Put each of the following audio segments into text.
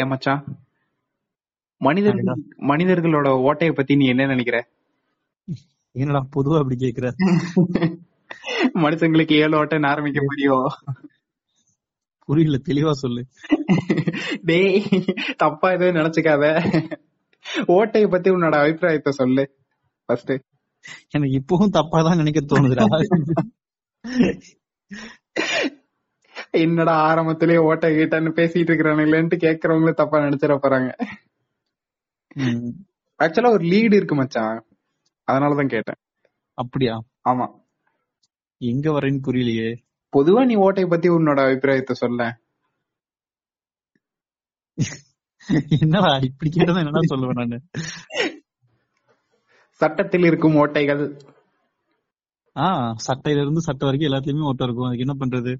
ஏன் மச்சான், மனிதர்களோட ஓட்டைய பத்தி நீ என்ன நினைக்கிற? என்னடா பொதுவா அப்படி கேக்குற? மனுஷங்களுக்கு 7 ஓட்டம் ஆரம்பிக்க முடியும். புரியல, தெளிவா சொல்லு. டேய் தப்பா எதுவும் நினைச்சுக்காத, ஓட்டைய பத்தி உன்னோட அபிப்பிராயத்தை சொல்லு ஃபர்ஸ்ட். எனக்கு இப்பவும் தப்பா தான் நினைக்க தோணுதுடா. என்னடா ஆரம்பத்திலேயே ஓட்ட கேட்டான்னு பேசிட்டு இருக்கிறானுங்களேன்னு கேக்குறவங்களும் தப்பா நினைச்சிட போறாங்க. ஆக்சுவலா ஒரு லீடு இருக்கு மச்சான், அதனாலதான் கேட்டேன். அப்படியா? ஆமா. எங்க வரேன்னு புரியலையே. பொதுவா நீ ஓட்டை பத்தி உன்னோட அபிப்பிராயத்தை சொல்ல. என்னடா இப்படி கேட்டதா என்னடா சொல்லுவேன் நானு? சட்டத்தில் இருக்கும் ஓட்டைகள். சட்டையில இருந்து சட்டை வரைக்கும் எல்லாத்துலயுமே ஓட்டை இருக்கும், அதுக்கு என்ன பண்றது?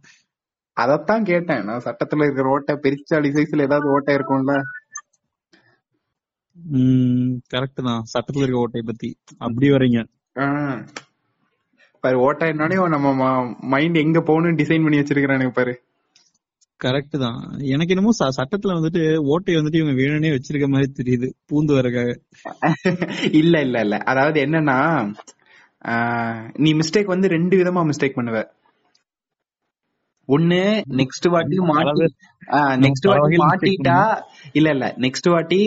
அதத்தான் கேட்டேன் நான். சட்டத்துல இருக்கிற ஓட்டை பெரிச்சாலி சைஸ்ல ஏதாவது ஓட்டை இருக்கும்ல? கரெக்ட் தான். சட்டத்துல இருக்க ஓட்டை பத்தி அப்படி வரீங்க. பாரு, ஓட்டை என்னன்னே நம்ம மைண்ட் எங்க போகணும் டிசைன் பண்ணி வச்சிருக்கானுங்க பாரு. கரெக்ட் தான். எனக்கு என்னமோ சட்டத்துல வந்துட்டு ஓட்டை வந்துட்டு இவங்க வேணும்னே வச்சிருக்க மாதிரி தெரியுது, பூந்து வரக்காக. இல்ல இல்ல இல்ல, அதாவது என்னன்னா நீ மிஸ்டேக் வந்து ரெண்டு விதமா மிஸ்டேக் பண்ணுவ. ஒண்ணு, நெக்ஸ்ட் வாட்டி மாட்டிட்டா, இல்ல இல்ல நெக்ஸ்ட் வாட்டி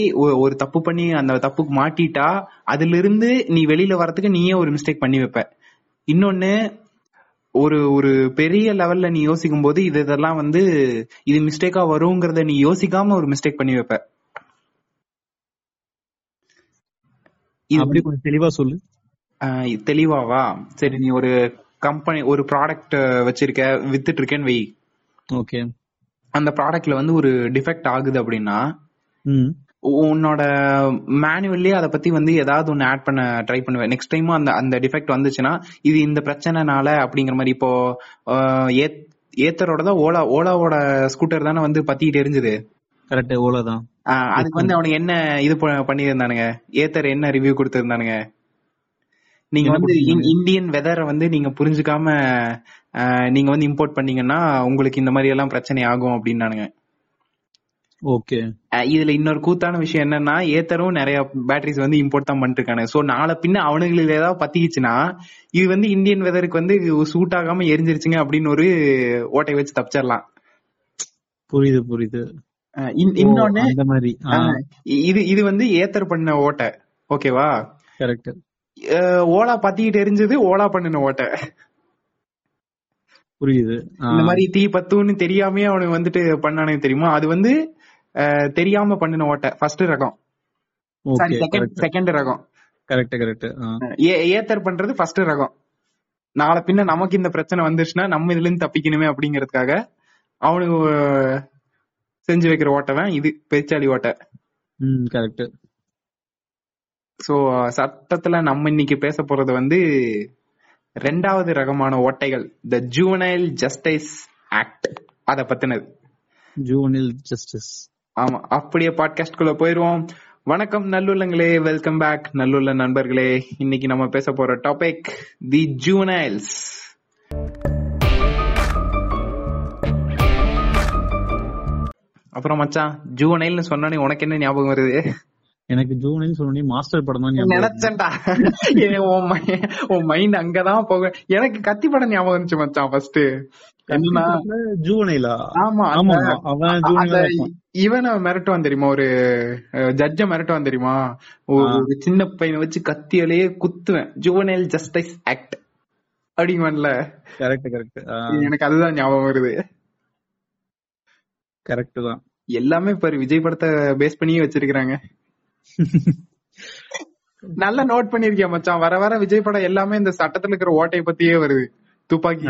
ஒரு தப்பு பண்ணி அந்த தப்புக்கு மாட்டிட்டா அதுல இருந்து நீ வெளியில வரதுக்கு நீயே ஒரு மிஸ்டேக் பண்ணி வைப்ப. இன்னொன்னு, ஒரு ஒரு பெரிய லெவல்ல நீ யோசிக்கும் போது இதெல்லாம் வந்து இது மிஸ்டேக்கா வருங்கிறத நீ யோசிக்காம ஒரு மிஸ்டேக் பண்ணி வைப்ப. தெளிவா சொல்லு. தெளிவாவா? சரி, நீ ஒரு கம்பெனி, ஒரு ப்ராடக்ட் வச்சிருக்க, வித்துட்டு இருக்கேன்னு வை. ஓகே. அந்த ப்ராடக்ட்ல வந்து ஒரு டிஃபெக்ட் ஆகுது அப்படின்னா உன்னோட மேனுவல்லி அத பத்தி வந்து ஏதாவது ஒன்னு ஆட் பண்ண ட்ரை பண்ணுவேன். நெக்ஸ்ட் டைம் அந்த டிஃபெக்ட் வந்துச்சுன்னா இது இந்த பிரச்சனைனால அப்படிங்கிற மாதிரி. இப்போ ஏத்தரோட தான் ஓலாவோட ஸ்கூட்டர் தானே வந்து பத்திட்டு எரிஞ்சுது. கரெக்ட், ஓலா தான். அதுக்கு வந்து அவனுக்கு என்ன இது பண்ணிருந்தானுங்க, ஏத்தர் என்ன ரிவ்யூ கொடுத்திருந்தானுங்க? நீங்க வந்து இந்தியன் வெதரை வந்து நீங்க புரிஞ்சுக்காம நீங்க வந்து இம்போர்ட் பண்ணீங்கன்னா உங்களுக்கு இந்த மாதிரி எல்லாம் பிரச்சனை ஆகும் அப்படின்னானுங்க. ஓகே. இதுல இன்னொரு கூத்தான விஷயம் என்னன்னா, ஏத்தரும் நிறைய பேட்டரிஸ் வந்து இம்போர்ட் தான் பண்ணிட்டு இருக்கானு. சோ நாளை பின்ன அவனுங்களுக்கு ஏதாவது பத்திக்கிச்சுன்னா இது வந்து இந்தியன் வெதருக்கு வந்து சூட் ஆகாம எரிஞ்சிருச்சுங்க அப்படின்னு ஒரு ஓட்டை வச்சு தப்பிச்சிடலாம். புரியுது புரியுது. இன்னொன்னு, இது வந்து ஏத்தர் பண்ண ஓட்டை. ஓகேவா? கரெக்ட். ஓலா பத்திக்கிட்டு எரிஞ்சது ஓலா பண்ணின ஓட்டை. புரியுது. இந்த மாதிரி தீ பத்துன்னு தெரியாமே அவனுக்கு வந்துட்டு பண்ணானே தெரியுமா? அது வந்து தெரியாம பண்ணின ஓட்டை, ஃபர்ஸ்ட் ரகம். செகண்ட் ரகம். Correct correct. ஏத்தர் பண்றது ஃபர்ஸ்ட் ரகம். நாளை பின்ன நமக்கு இந்த பிரச்சனை வந்துருச்சுன்னா நம்ம இதுல இருந்து தப்பிக்கணுமே அப்படிங்கறதுக்காக அவனுக்கு செஞ்சு வைக்கிற ஓட்டவன் இது, பெருச்சாலி ஓட்டை. கரெக்ட். சோ சட்டத்துல நம்ம இன்னைக்கு பேச போறது வந்து ரெண்டாவது ரகமான ஓட்டைகள், தி ஜுவனைல் ஜஸ்டிஸ் ஆக்ட், அத பத்தினது. Juvenile justice. ஆமா, அப்படியே பாட்காஸ்ட் குள்ள போயிருவோம். வணக்கம் நல்லுள்ளங்களே, வெல்கம் பேக் நல்லுள்ள நண்பர்களே. இன்னைக்கு நம்ம பேச போற டாபிக் தி ஜுவனைல்ஸ். அப்புறம் மச்சான், ஜுவனைல்னு சொன்னோன்னே உனக்கு என்ன ஞாபகம் வருது? எனக்கு ஜூனில் சொல்லி மாஸ்டர் படம் தான் நினைச்சேன்டா. உன் மைண்ட் அங்கதான் போக. எனக்கு கத்தி படம் ஞாபகம் இருந்துச்சு மச்சான் ஃபர்ஸ்ட். என்னன்னா ஜூனிலா? ஆமா ஆமா. இவனை மிரட்டுவான் தெரியுமா, ஒரு ஜட்ஜ மிரட்டுவான் தெரியுமா, ஒரு சின்ன பையனை வச்சு கத்தியாலேயே குத்துவேன், ஜுவனைல் ஜஸ்டிஸ் ஆக்ட் அப்படிங்கல. Correct correct. எனக்கு அதுதான் ஞாபகம் வருது. கரெக்ட் தான். எல்லாமே பாரு விஜய் படத்தை பேஸ் பண்ணியே வச்சிருக்காங்க. நல்லா நோட் பண்ணிருக்கியா மச்சான்? வர வர விஜய் படம் எல்லாமே இந்த சட்டத்துல இருக்கிற ஓட்டை பத்தியே வருது. துப்பாக்கி,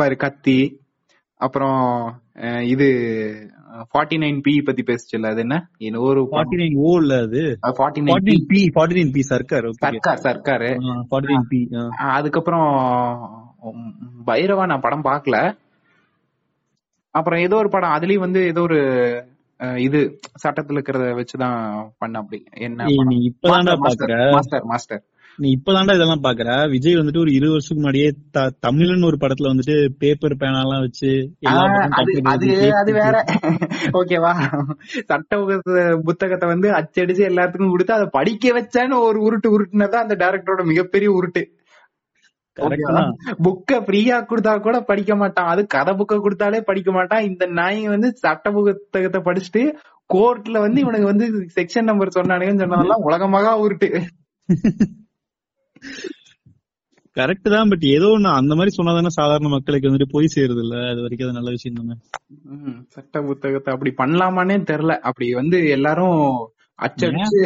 பாரு கத்தி, அப்புறம் இது 49P பத்தி பேசுச்சுல, அது என்ன இன்னும் ஒரு 49O இல்ல, அது 49P சர்க்காரு 49P. அதுக்கப்புறம் பைரவா நான் படம் பாக்கல. அப்புறம் ஏதோ ஒரு படம், அதுலயும் வந்து ஏதோ ஒரு இது சட்டத்துல இருக்கிறத வச்சுதான் பண்ண. அப்படி என்ன, இப்பதான் மாஸ்டர் நீ இப்பதான்டா இதெல்லாம் பாக்குற. விஜய் வந்துட்டு ஒரு 20 வருஷத்துக்கு முன்னாடியே தமிழ்னு ஒரு படத்துல வந்துட்டு பேப்பர் பேனா எல்லாம் வச்சு ஓகேவா சட்ட புத்தகத்தை வந்து அச்சடிச்சு எல்லாத்துக்கும் கொடுத்து அதை படிக்க வச்சான்னு ஒரு உருட்டுனதான் அந்த டைரக்டரோட மிகப்பெரிய உருட்டு. புக்க ஃப்ரீயா கொடுத்தா கூட படிக்க மாட்டான், அது கதை புக்க கொடுத்தாலே படிக்க மாட்டான். இந்த நாய் வந்து சட்ட புத்தகத்தை படிச்சுட்டு கோர்ட்ல வந்து இவனுக்கு வந்து செக்ஷன் நம்பர் சொன்னானுங்கன்னு சொன்னதெல்லாம் உலகமாக உருட்டு. கரெக்ட் தான், பட் ஏதோ ஒண்ணு அந்த மாதிரி சொன்னாதானே சாதாரண மக்களுக்கு வந்துட்டு போய் சேருது இல்ல. அது வரைக்கும் அது நல்ல விஷயம் தானே. சட்ட புத்தகத்தை அப்படி பண்ணலாமானே தெரியல. அப்படி வந்து எல்லாரும் அச்சடிச்சு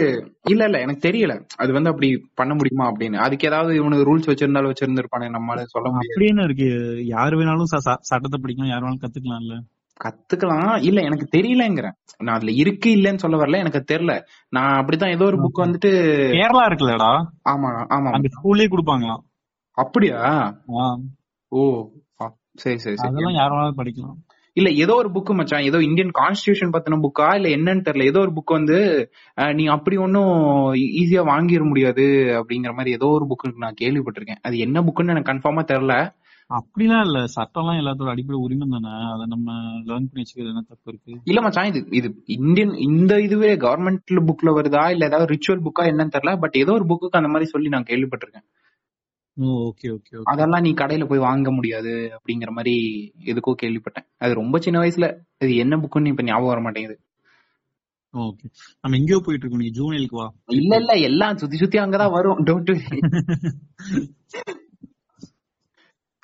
இல்ல இல்ல எனக்கு தெரியல அது வந்து அப்படி பண்ண முடியுமா அப்படின்னு. அதுக்கு ஏதாவது இவனுக்கு ரூல்ஸ் வச்சிருந்தாலும் வச்சிருந்திருப்பானே, நம்மளால சொல்ல முடியாது. அப்படின்னு இருக்கு, யாரு வேணாலும் சட்டத்தை படிக்கலாம், யாரு வேணாலும் கத்துக்கலாம்ல. கத்துக்கலாம் இல்ல எனக்கு தெரியலங்கிறேன் நான், அதுல இருக்கு இல்லன்னு சொல்ல வரல, எனக்கு தெரியல. நான் அப்படிதான் ஏதோ ஒரு புக் வந்துட்டு கேரளா இருக்குல்லடா. ஆமா ஆமா அந்த ஸ்கூல்லே கொடுப்பாங்களாம். அப்படியா? ஓ சரி சரி சரி. அதெல்லாம் யாரு வேணாலும் படிக்கலாம். இல்ல ஏதோ ஒரு புக்கு மச்சான், ஏதோ இந்தியன் கான்ஸ்டிடியூஷன் பத்தின புக்கா இல்ல என்னன்னு தெரியல, ஏதோ ஒரு புக் வந்து நீ அப்படி ஒன்னும் ஈஸியா வாங்கிட முடியாது அப்படிங்கிற மாதிரி ஏதோ ஒரு புக்கு நான் கேள்விப்பட்டிருக்கேன். அது என்ன புக்குன்னு எனக்கு கன்ஃபார்மா தெரியல. அப்படிலாம் இல்ல, சட்டம் எல்லாம் எல்லாத்தோட அடிப்படை உரிமை தானே, அதை நம்ம லேர்ன் பண்ணி வச்சுக்கிறது என்ன தப்பு இருக்கு? இல்ல மச்சான் இது இது இந்தியன் இந்த இதுவே கவர்மெண்ட்ல புக்ல வருதா இல்ல ஏதாவது ரிச்சுவல் புக்கா என்னன்னு தெரியல, பட் ஏதோ ஒரு புக்கு அந்த மாதிரி சொல்லி நான் கேள்விப்பட்டிருக்கேன். அதெல்லாம் நீ கடையில போய் வாங்க முடியாது அப்படிங்கிற மாதிரி எதுக்கோ கேள்விப்பட்டேன். அது ரொம்ப சின்ன வயசுல, இது என்ன புக்குன்னு இப்ப ஞாபகம் வர மாட்டேங்குது. ஓகே நம்ம எங்கயோ போயிட்டு இருக்கோம், நீ ஜூனியலுக்கு வா. இல்ல இல்ல எல்லாம் சுத்தி சுத்தி அங்கதான் வரும். Don't worry.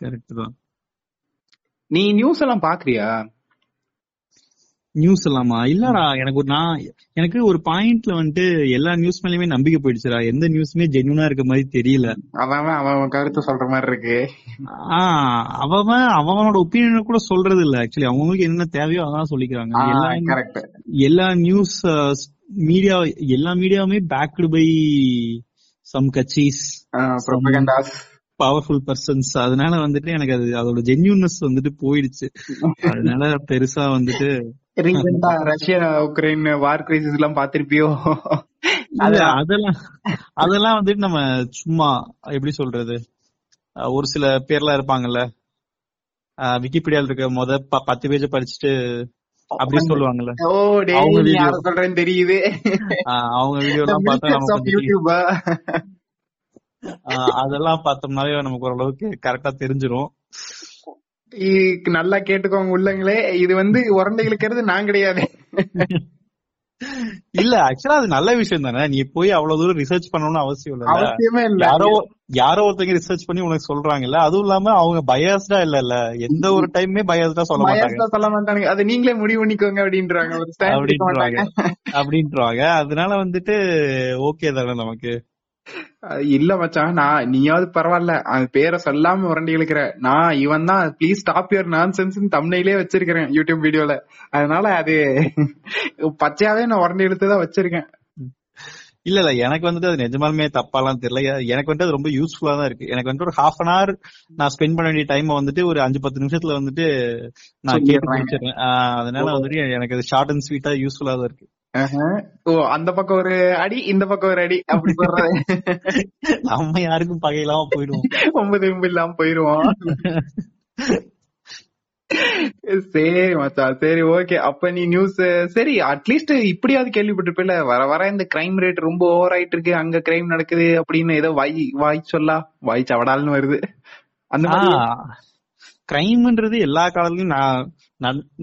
கரெக்ட் தான். நீ நியூஸ் எல்லாம் பாக்குறியா? நியூஸ் எல்லாமா? இல்லடா எனக்கு ஒரு எனக்கு ஒரு பாயிண்ட்ல வந்துட்டு எல்லா நியூஸ் மேலயுமே நம்பிக்கை போயிடுச்சுடா. எந்த நியூஸுமே ஜென்யூனா இருக்க மாதிரி தெரியல. அவன் கருத்து சொல்ற மாதிரி இருக்கு. அவனோட ஒப்பீனியன் கூட சொல்றது இல்ல. ஆக்சுவலி அவங்களுக்கு என்ன தேவையோ அதான் சொல்லிக்கிறாங்க. எல்லா நியூஸ் மீடியா, எல்லா மீடியாவுமே பேக்டு பை சம் கட்சிஸ், பவர்ஃபுல் பர்சன்ஸ். அதனால வந்துட்டு எனக்கு அது அதோட ஜென்யூன்னஸ் வந்துட்டு போயிடுச்சு. அதனால பெருசா வந்துட்டு ரஷ்யா உக்ரைன் வார் கிரைசிஸ் எல்லாம் பாத்திருப்பியோ? அதெல்லாம் அதெல்லாம் வந்துட்டு நம்ம சும்மா எப்படி சொல்றது, ஒரு சில பேர்லாம் இருப்பாங்கல்ல விக்கிபீடியால இருக்க 10 பேஜ படிச்சுட்டு அப்படி சொல்லுவாங்கல்ல, சொல்றேன்னு தெரியுது. அவங்க வீடியோ எல்லாம் பார்த்தா அதெல்லாம் பார்த்தோம்னாவே நமக்கு ஓரளவுக்கு கரெக்டா தெரிஞ்சிரும். நல்லா கேட்டுக்கோங்க உள்ளங்களே, இது வந்து உரண்டைகளுக்கு நான் கிடையாது. இல்ல ஆக்சுவலா அது நல்ல விஷயம் தானே, நீ போய் அவ்வளவு தூரம் ரிசர்ச் பண்ணணும்னு அவசியம் இல்ல. அவசியமே இல்ல, யாரோ ஒருத்தங்க ரிசர்ச் பண்ணி உனக்கு சொல்றாங்கல்ல. அதுவும் இல்லாம அவங்க பயாஸ்டா இல்ல எந்த ஒரு டைமுமே பயாஸ்டா சொல்ல மாட்டாங்க. அது நீங்களே முடிவு பண்ணிக்கோங்க அப்படின்றாங்க. அதனால வந்துட்டு ஓகே தானே நமக்கு. இல்ல மச்சான் நான் நீயாவது பரவாயில்ல அது பேரை சொல்லாம உரண்டி இழுக்கிற. நான் இவன் தான் பிளீஸ் ஸ்டாப் யுவர் நான்சென்ஸ் தம்ப்நெயிலே வச்சிருக்கேன் யூடியூப் வீடியோல. அதனால அது பச்சையாவே நான் உரண்டி இழுத்துதான் வச்சிருக்கேன். இல்ல இல்ல எனக்கு வந்துட்டு அது நிஜமாலுமே தப்பாலாம் தெரியல. எனக்கு வந்துட்டு அது ரொம்ப யூஸ்ஃபுல்லா தான் இருக்கு. எனக்கு வந்துட்டு ஒரு ஹாஃப் அன் ஹவர் நான் ஸ்பெண்ட் பண்ண வேண்டிய டைம் வந்துட்டு ஒரு 5-10 நிமிஷத்துல வந்துட்டு நான் கேட்டு முடிச்சிருக்கேன். அதனால வந்துட்டு எனக்கு அது ஷார்ட் அண்ட் ஸ்வீட்டா யூஸ்ஃபுல்லா தான் இருக்கு. ஓ அந்த பக்கம் ஒரு அடி இந்த பக்கம் ஒரு அடி அப்படி போடுறது, நம்ம யாருக்கும் பகையிலாம போயிடுவோம், ஒன்பது இல்லாம போயிடுவோம். சரி மச்சா சரி ஓகே. அப்ப நீ நியூஸ் சரி அட்லீஸ்ட் இப்படியாவது கேள்விப்பட்டிருப்பல, வர வர இந்த கிரைம் ரேட் ரொம்ப ஓவர் ஆயிட்டு இருக்கு, அங்க கிரைம் நடக்குது அப்படின்னு ஏதோ வாய் சொல்லா வாய் சவடால்னு வருது. அந்த மாதிரி கிரைம்ன்றது எல்லா காலத்துலயும்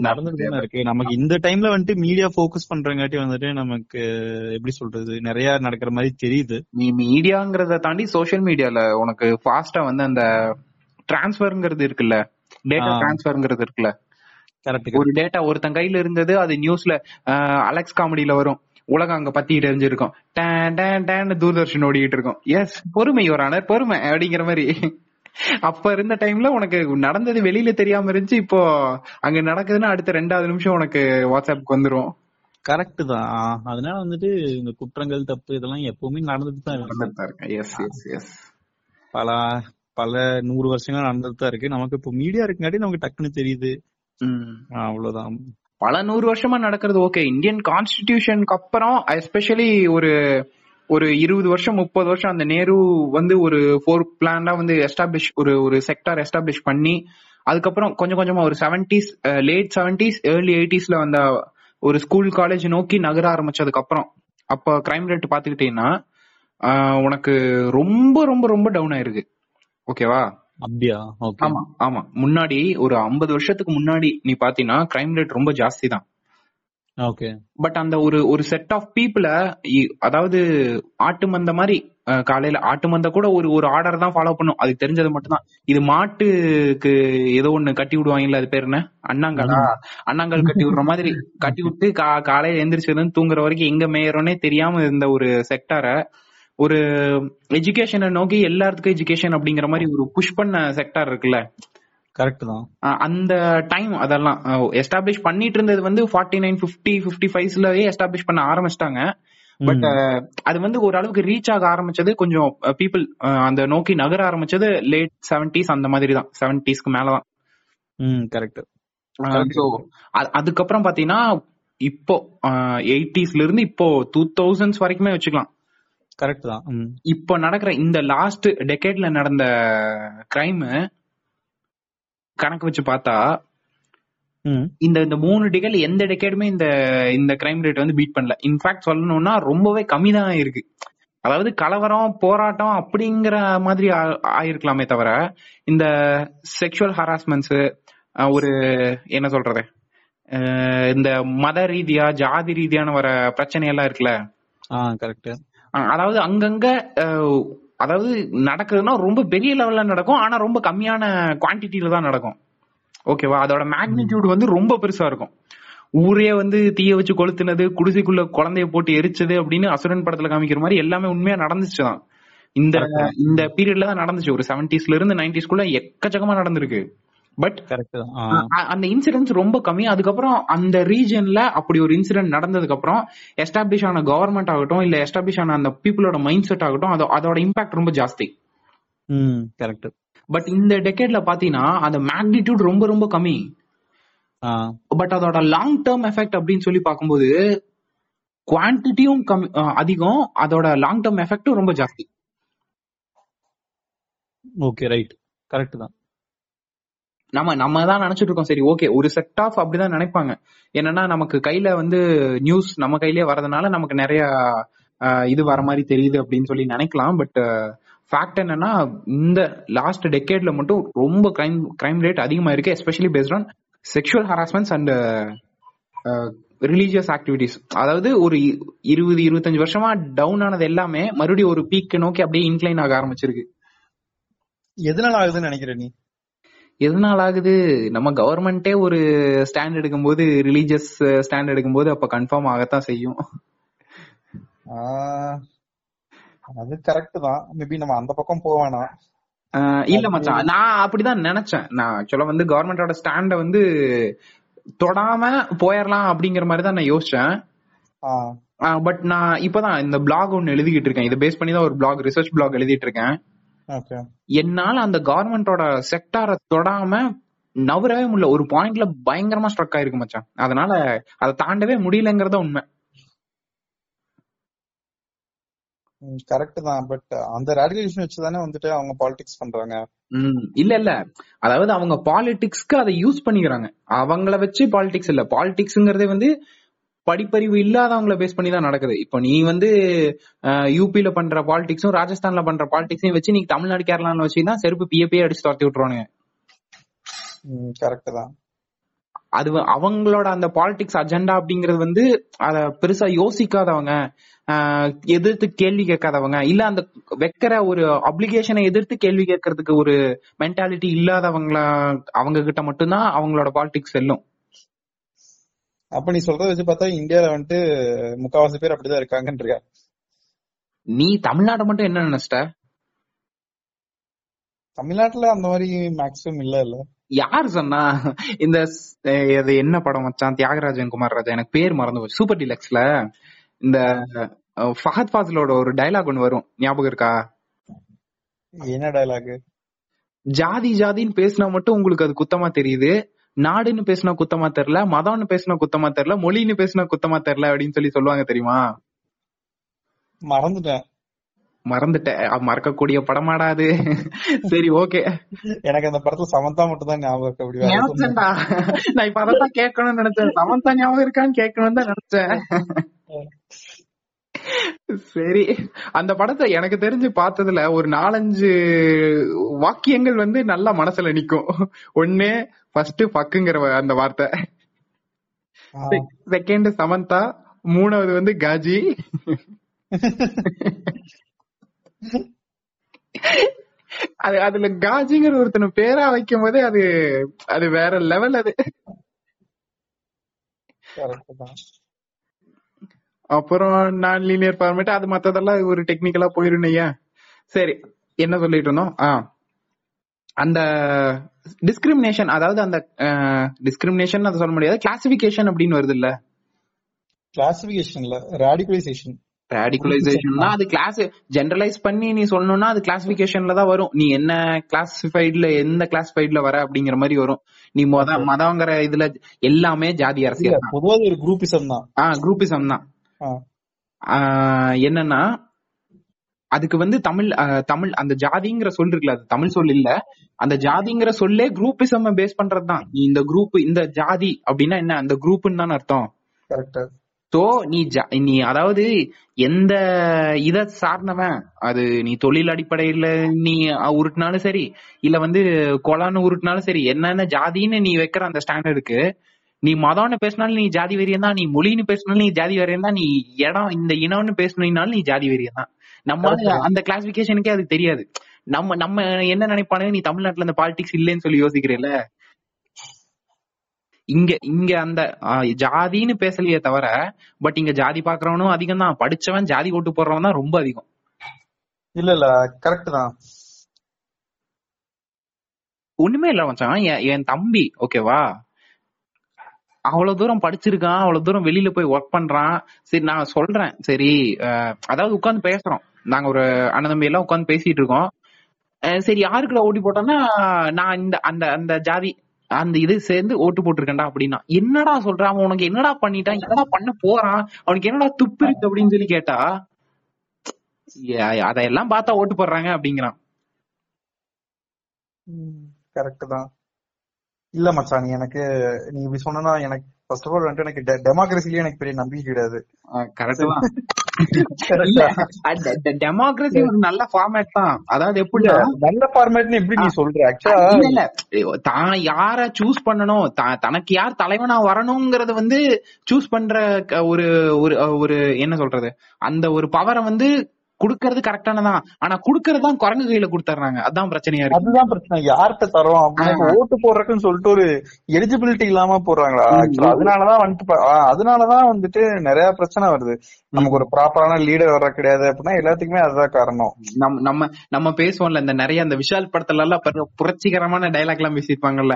நடந்துதான் இருக்கு. நமக்கு இந்த டைம்ல வந்துட்டு மீடியா போக்கஸ் பண்றங்காட்டி வந்துட்டு நமக்கு எப்படி சொல்றது நிறைய நடக்கிற மாதிரி தெரியுது. நீ மீடியாங்கறத தாண்டி சோசியல் மீடியால உனக்கு ஃபாஸ்டா வந்து அந்த டிரான்ஸ்ஃபர்ங்கிறது இருக்குல்ல, டேட்டா டிரான்ஸ்ஃபர்ங்கிறது இருக்குல்ல. கரெக்ட். ஒரு டேட்டா ஒருத்தன் கையில இருந்தது அது நியூஸ்ல அலெக்ஸ் காமெடியில வரும், உலகம் அங்க பத்திட்டு எரிஞ்சிருக்கும், டேன் டேன் டேன் தூர்தர்ஷன் ஓடிக்கிட்டு இருக்கும். எஸ் பொறுமை யுவரான பொறுமை அப்படிங்கிற மாதிரி. அப்ப இருந்த டைம்ல உனக்கு நடந்தது வெளியில தெரியாம இருந்துச்சு, இப்போ அங்க நடக்குதுன்னா அடுத்த 2வது நிமிஷம் உனக்கு வாட்ஸ்அப்புக்கு வந்துரும். கரெக்ட் தான். அதனால வந்துட்டு இந்த குற்றங்கள் தப்பு இதெல்லாம் எப்பவுமே நடந்துட்டு தான் இருக்கு. எஸ் எஸ் எஸ் பல பல 100 வருஷங்கள் நடந்துட்டு தான் இருக்கு. நமக்கு இப்போ மீடியா இருக்குங்காட்டி நமக்கு டக்குன்னு தெரியுது. அவ்வளவுதான். பல 100 வருஷமா நடக்கிறது. ஓகே இந்தியன் கான்ஸ்டிடியூஷனுக்கு அப்புறம் எஸ்பெஷலி ஒரு ஒரு 20 வருஷம் 30 வருஷம் அந்த நேரு வந்து ஒரு ஃபோர் பிளானா வந்து எஸ்டாபிஷ் ஒரு ஒரு செக்டார் எஸ்டாபிஷ் பண்ணி அதுக்கப்புறம் கொஞ்சம் கொஞ்சமா ஒரு 70s late 70s early 80s வந்த ஒரு ஸ்கூல் காலேஜ் நோக்கி நகர ஆரம்பிச்சதுக்கு அப்புறம் அப்ப கிரைம் ரேட் பாத்துக்கிட்டீங்கன்னா உனக்கு ரொம்ப ரொம்ப ரொம்ப டவுன் ஆயிருக்கு. ஓகேவா? அப்படியா? ஆமா ஆமா. முன்னாடி ஒரு 50 வருஷத்துக்கு முன்னாடி நீ பாத்தீங்கன்னா கிரைம் ரேட் ரொம்ப ஜாஸ்தி தான். ஓகே. பட் அந்த ஒரு ஒரு செட் ஆஃப் பீப்புளை, அதாவது ஆட்டு மந்த மாதிரி, காலையில ஆட்டு மந்த கூட ஒரு ஒரு ஆர்டர் தான் ஃபாலோ பண்ணும், அதுக்கு தெரிஞ்சது மட்டும் தான். இது மாட்டுக்கு ஏதோ ஒண்ணு கட்டி விடுவாங்கல்ல, அது பேர் என்ன, அண்ணாங்கலா, அண்ணாங்கல் கட்டி விடுற மாதிரி கட்டி விட்டு காலையில எந்திரிச்சதுன்னு தூங்குற வரைக்கும் எங்க மேயறோன்னே தெரியாம இருந்த ஒரு செக்டாரை ஒரு எஜுகேஷனை நோக்கி எல்லாத்துக்கும் எஜுகேஷன் அப்படிங்கிற மாதிரி ஒரு புஷ் பண்ண செக்டார் இருக்குல்ல. கரெக்ட் தான். அந்த டைம் அதெல்லாம் எஸ்டாப்ளிஷ் பண்ணிட்டு இருந்தது வந்து 49, 50, 55லயே எஸ்டாப்ளிஷ் பண்ண ஆரம்பிச்சிட்டாங்க. பட் அது வந்து ஓரளவுக்கு ரீச் ஆக ஆரம்பிச்சது, கொஞ்சம் பீப்புள் அந்த நோக்கி நகர ஆரம்பிச்சது late 70s அந்த மாதிரி தான், 70sக்கு மேலதான். கரெக்ட். அதுக்கப்புறம் பாத்தீங்கன்னா இப்போ 80sல இருந்து இப்போ 2000s வரைக்குமே வச்சுக்கலாம். கரெக்ட் தான். இப்போ நடக்கிற இந்த லாஸ்ட் டெக்கேட்ல நடந்த கிரைம் கணக்கு வச்சு பார்த்தா இந்த 3 டெக்கேட் எந்த டெக்கேடுமே இந்த கிரைம் ரேட் வந்து பீட் பண்ணல. இன்ஃபேக்ட் சொல்லணும்னா ரொம்பவே கம்மி தான் இருக்கு. அதாவது கலவரம், போராட்டம் அப்படிங்கிற மாதிரி ஆயிருக்கலாமே தவிர இந்த செக்ஷுவல் ஹராஸ்மெண்ட்ஸ், ஒரு என்ன சொல்றது, இந்த மத ரீதியா ஜாதி ரீதியான வர பிரச்சனை எல்லாம் இருக்குல்ல. கரெக்ட். அதாவது அங்கங்க, அதாவது நடக்குதுன்னா ரொம்ப பெரிய லெவல்ல நடக்கும், ஆனா ரொம்ப கம்மியான குவான்டிட்டியில தான் நடக்கும். ஓகேவா? அதோட மேக்னிடியூட் வந்து ரொம்ப பெருசா இருக்கும். ஊரே வந்து தீய வச்சு கொளுத்துனது, குடிசைக்குள்ள குழந்தைய போட்டு எரிச்சது அப்படின்னு அசுரன் படத்துல காமிக்கிற மாதிரி எல்லாமே உண்மையா நடந்துச்சுதான். இந்த இந்த பீரியட்ல தான் நடந்துச்சு. ஒரு 70sல இருந்து 90sக்குள்ள எக்கச்சக்கமா நடந்திருக்கு. பட் அந்த இன்சிடென்ட்ஸ் ரொம்ப கம்மி. அதுக்கப்புறம் அந்த ரீஜன்ல அப்படி ஒரு இன்சிடென்ட் நடந்ததுக்கு அப்புறம் எஸ்டாபிஷ் ஆன கவர்மெண்ட் ஆகட்டும், இல்ல எஸ்டாபிஷ் ஆன அந்த பீப்புளோட மைண்ட் செட் ஆகட்டும், அதோட இம்பாக்ட் ரொம்ப ஜாஸ்தி. கரெக்ட். பட் இந்த டெக்கேட்ல பாத்தீங்கன்னா அந்த மேக்னிடியூட் ரொம்ப ரொம்ப கம்மி. பட் அதோட லாங் டேர்ம் எஃபெக்ட் அப்படின்னு சொல்லி பாக்கும்போது குவான்டிட்டியும் அதிகம், அதோட லாங் டேர்ம் எஃபெக்டும் ரொம்ப ஜாஸ்தி. Okay, right. கரெக்ட் தான். நம்ம தான் நினைச்சிட்டு இருக்கோம் சரி ஓகே ஒரு செட் ஆஃப் அப்படிதான் நினைப்பாங்க. என்னன்னா நமக்கு கையில வந்து நியூஸ் நம்ம கையிலேயே வரதுனால நமக்கு நிறைய இது வர மாதிரி தெரியுது அப்படின்னு சொல்லி நினைக்கலாம். பட் ஃபேக்ட் என்னன்னா இந்த லாஸ்ட் டெக்கேட்ல மட்டும் ரொம்ப கிரைம் ரேட் அதிகமா இருக்கு, especially based on sexual harassments and religious activities. அதாவது ஒரு 20-25 வருஷமா டவுன் ஆனது எல்லாமே மறுபடியும் ஒரு பீக்கை நோக்கி அப்படியே இன்க்ளைன் ஆக ஆரம்பிச்சிருக்கு. எதனால ஆகுதுன்னு நினைக்கிறேன் நீ? எதனால ஆகுது? நம்ம கவர்மெண்டே ஒரு ஸ்டாண்ட் எடுக்கும்போது, ரிலீஜியஸ் ஸ்டாண்ட் எடுக்கும்போது அப்ப கன்ஃபார்ம் ஆகத்தான் செய்யும். அது கரெக்ட் தான். மேபி நம்ம அந்த பக்கம் போவானா? இல்ல மச்சான், நான் அப்படிதான் நினைச்சேன். நான் ஆக்சுவலா வந்து கவர்மெண்டோட ஸ்டாண்ட வந்து தொடாம போயிடலாம் அப்படிங்கிற மாதிரி தான் நான் யோசிச்சேன். பட் நான் இப்பதான் இந்த பிளாக் ஒன்னு எழுதிக்கிட்டு இருக்கேன். இதை பேஸ் பண்ணி தான் ஒரு பிளாக், ரிசர்ச் பிளாக் எழுதிட்டு இருக்கேன். என்னால அந்த கவர்மெண்டோட செக்டாரை தொடாம நவரவே முடியல. ஒரு பாயிண்ட்ல பயங்கரமா ஸ்ட்ரக் ஆயிருக்கு மச்சான். அதனால அதை தாண்டவே முடியலங்கறத உண்மை. கரெக்ட் தான். பட் அந்த ராடிகலைசேஷன் வச்சு தானே வந்துட்டு அவங்க பாலிடிக்ஸ் பண்றாங்க. இல்ல இல்ல, அதாவது அவங்க பாலிடிக்ஸ்க்கு அதை யூஸ் பண்ணிக்கிறாங்க. அவங்கள வச்சு பாலிடிக்ஸ் இல்ல, பாலிடிக்ஸ்ங்கறதே வந்து படிப்பறிவு இல்லாதவங்களை பேஸ் பண்ணி தான் நடக்குது. இப்ப நீ வந்து யூபில பண்ற பாலிடிக்ஸும் ராஜஸ்தான்ல பண்ற பாலிடிக்ஸையும் வச்சு நீ தமிழ்நாடு கேரளான்னு வச்சீங்கன்னா செருப்பு பிஏபியே அடிச்சு துரத்தி விட்டுருவானுங்க. கரெக்ட் தான். அது அவங்களோட அந்த பாலிடிக்ஸ் அஜெண்டா அப்படிங்கறது வந்து அத பெருசா யோசிக்காதவங்க, எதிர்த்து கேள்வி கேட்காதவங்க, இல்ல அந்த வைக்கிற ஒரு அப்ளிகேஷனை எதிர்த்து கேள்வி கேட்கறதுக்கு ஒரு மென்டாலிட்டி இல்லாதவங்கள அவங்க கிட்ட மட்டும்தான் அவங்களோட பாலிடிக்ஸ் செல்லும். அப்ப நீ சொல்றத வச்சு பார்த்தா இந்தியால வந்துட்டு முக்காவாசி பேர் அப்படிதான் இருக்காங்கன்றீங்க. நீ தமிழ்நாடு மட்டும் என்ன நினைச்ச? தமிழ்நாட்டுல அந்த மாதிரி மேக்ஸிமம் இல்ல. இல்ல யார் சொன்னா? இந்த என்ன படம் மச்சான், தியாகராஜன் குமார் ராஜா, எனக்கு பேர் மறந்து போச்சு, சூப்பர் டிலக்ஸ்ல இந்த ஃபஹத் ஃபாசிலோட ஒரு டயலாக் ஒன்னு வரும், ஞாபகம் இருக்கா? என்ன டயலாக்? ஜாதி ஜாதின்னு பேசினா மட்டும் உங்களுக்கு அது குத்தமா தெரியுது, நாடுன்னு பேசினா குத்தமா தெரியல, மதம்னு பேசினா குத்தமா தெரியல, மொழின்னு பேசினா குத்தமா தெரியல அப்படின்னு சொல்லி சொல்லுவாங்க, தெரியுமா? மறந்துட்டேன் மறக்கக்கூடிய படமாடாது. சரி ஓகே, எனக்கு அந்த படத்துல சமந்தா மட்டும் தான் ஞாபகம். நான் இப்ப அதான் கேட்கணும்னு நினைச்சேன், சமந்தா ஞாபகம் இருக்கான்னு கேட்கணும்னு தான் நினைச்சேன். சரி, அந்த படத்தை எனக்கு தெரிஞ்சு பார்த்ததுல ஒரு 4-5 வாக்கியங்கள் வந்து நல்லா மனசுல நிக்கும். ஒண்ணு ஃபர்ஸ்ட் பக்குங்கிற அந்த வார்த்தை, செகண்ட் சமந்தா, மூணாவது வந்து காஜி. அதுல காஜிங்கிற ஒருத்தனை பேரா வைக்கும் போதே அது அது வேற லெவல். அது அப்புறம் நான் லீனியர் ஃபார்மேட், அது மத்ததெல்லாம் ஒரு டெக்னிக்கலா போயிருந்தேயா. சரி, என்ன சொல்லிட்டு இருந்தோம்? அந்த டிஸ்கிரிமினேஷன், அதாவது அந்த டிஸ்கிரிமினேஷன் அது சொல்ல முடியாது, கிளாசிபிகேஷன் அப்படின்னு வருது இல்ல. கிளாசிபிகேஷன்ல ராடிகலைசேஷன், ராடிகலைசேஷன்னா அது கிளாஸ் ஜெனரலைஸ் பண்ணி நீ சொல்லணும்னா அது கிளாசிபிகேஷன்ல தான் வரும். நீ என்ன கிளாசிஃபைட்ல, எந்த கிளாசிஃபைட்ல வர அப்படிங்கிற மாதிரி வரும். நீ மதங்கிற இதுல எல்லாமே ஜாதி அரசியல், பொதுவாக ஒரு குரூப்பிசம் தான். குரூப்பிசம் தான் என்னன்னா, அதுக்கு வந்து தமிழ் அந்த ஜாதிங்கிற சொல் இருக்குல்ல, அது தமிழ் சொல் இல்ல. அந்த ஜாதிங்கிற சொல்லே குரூப்பிசம் பேஸ் பண்றதுதான். நீ இந்த குரூப், இந்த ஜாதி அப்படின்னா என்ன, அந்த குரூப்னு தான் அர்த்தம். கரெக்ட். சோ நீ அதாவது எந்த இத சார்ந்தவன், அது நீ தொழில் அடிப்படையில நீ உருட்டினாலும் சரி, இல்ல வந்து கொலான்னு உருட்டினாலும் சரி, என்னென்ன ஜாதின்னு நீ வைக்கிற அந்த ஸ்டாண்டர்டுக்கு, நீ மதம்னு பேசினாலும் நீ ஜாதி வெறியம் தான், நீ மொழின்னு பேசினாலும் நீ ஜாதி வெறியம் தான், நீ இடம் இந்த இனம்னு பேசினாலும் நீ ஜாதி வெறியம் தான். நம்ம அந்த கிளாசிபிகேஷனுக்கே அது தெரியாது. நம்ம நம்ம என்ன நினைப்பானு, நீ தமிழ்நாட்டுல அந்த பாலிடிக்ஸ் இல்லைன்னு சொல்லி யோசிக்கிறேல, இங்க இங்க அந்த ஜாதின்னு பேசலையே தவிர, பட் இங்க ஜாதி பாக்குறவனும் அதிகம் தான், படிச்சவன் ஜாதி ஓட்டு போடுறவன் தான் ரொம்ப அதிகம். இல்ல இல்ல கரெக்ட் தான், ஒண்ணுமே இல்ல மச்சான். என் தம்பி ஓகேவா, அவ்வளவு தூரம் படிச்சிருக்கான், அவ்வளவு தூரம் வெளியில போய் ஒர்க் பண்றான். சரி நான் சொல்றேன், சரி அதாவது உட்காந்து பேசுறோம் நாங்க, ஒரு அண்ணன் தம்பி எல்லாம் உட்காந்து பேசிட்டு இருக்கோம். சரி யாருக்குள்ள ஓட்டி போட்டோம்னா, நான் இந்த அந்த அந்த ஜாதி அந்த இது சேர்ந்து ஓட்டு போட்டிருக்கேன்டா அப்படின்னா, என்னடா சொல்றான் அவன், உனக்கு என்னடா பண்ணிட்டான், என்னடா பண்ண போறான், அவனுக்கு என்னடா துப்பு இருக்கு அப்படின்னு சொல்லி கேட்டா, அதெல்லாம் பார்த்தா ஓட்டு போடுறாங்க அப்படிங்கிறான். கரெக்ட் தான். இல்ல மச்சான், எனக்கு நீ இப்படி சொன்னா எனக்கு ஃபர்ஸ்ட் ஆஃப் ஆல் வந்து எனக்கு டெமோக்ரஸிலயே எனக்கு பெரிய நம்பிக்கை கிடையாது. கரெக்ட் தான். டெமோக்ரஸி ஒரு நல்ல ஃபார்மேட் தான். அதாவது எப்படின்னா நல்ல ஃபார்மேட்னு எப்படி நீ சொல்ற, ஆக்சுவலா தான் யாரை சூஸ் பண்ணணும், தனக்கு யார் தலைவனா வரணும்ங்கறது வந்து சூஸ் பண்ற ஒரு ஒரு என்ன சொல்றது, அந்த ஒரு பவரை வந்து குடுக்கறது கரெக்டானதான். ஆனா குடுக்கறதுதான் குரங்கு கையில குடுத்துறாங்க, அதான் பிரச்சனையா இருக்கு. அதுதான் பிரச்சனை, யார்கிட்ட தரோம் அப்படின்னு ஓட்டு போடுறதுன்னு சொல்லிட்டு ஒரு எலிஜிபிலிட்டி இல்லாம போடுறாங்களா. அதனாலதான் வந்துட்டு அதனாலதான் வந்துட்டு நிறைய பிரச்சனை வருது. நமக்கு ஒரு ப்ராப்பரான லீடர் வர கிடையாது அப்படின்னா எல்லாத்துக்குமே அதுதான் காரணம். நம்ம நம்ம பேசுவோம்ல, இந்த நிறைய அந்த விஷால் படத்துல எல்லாம் புரட்சிகரமான டைலாக் எல்லாம் பேசியிருப்பாங்கல்ல,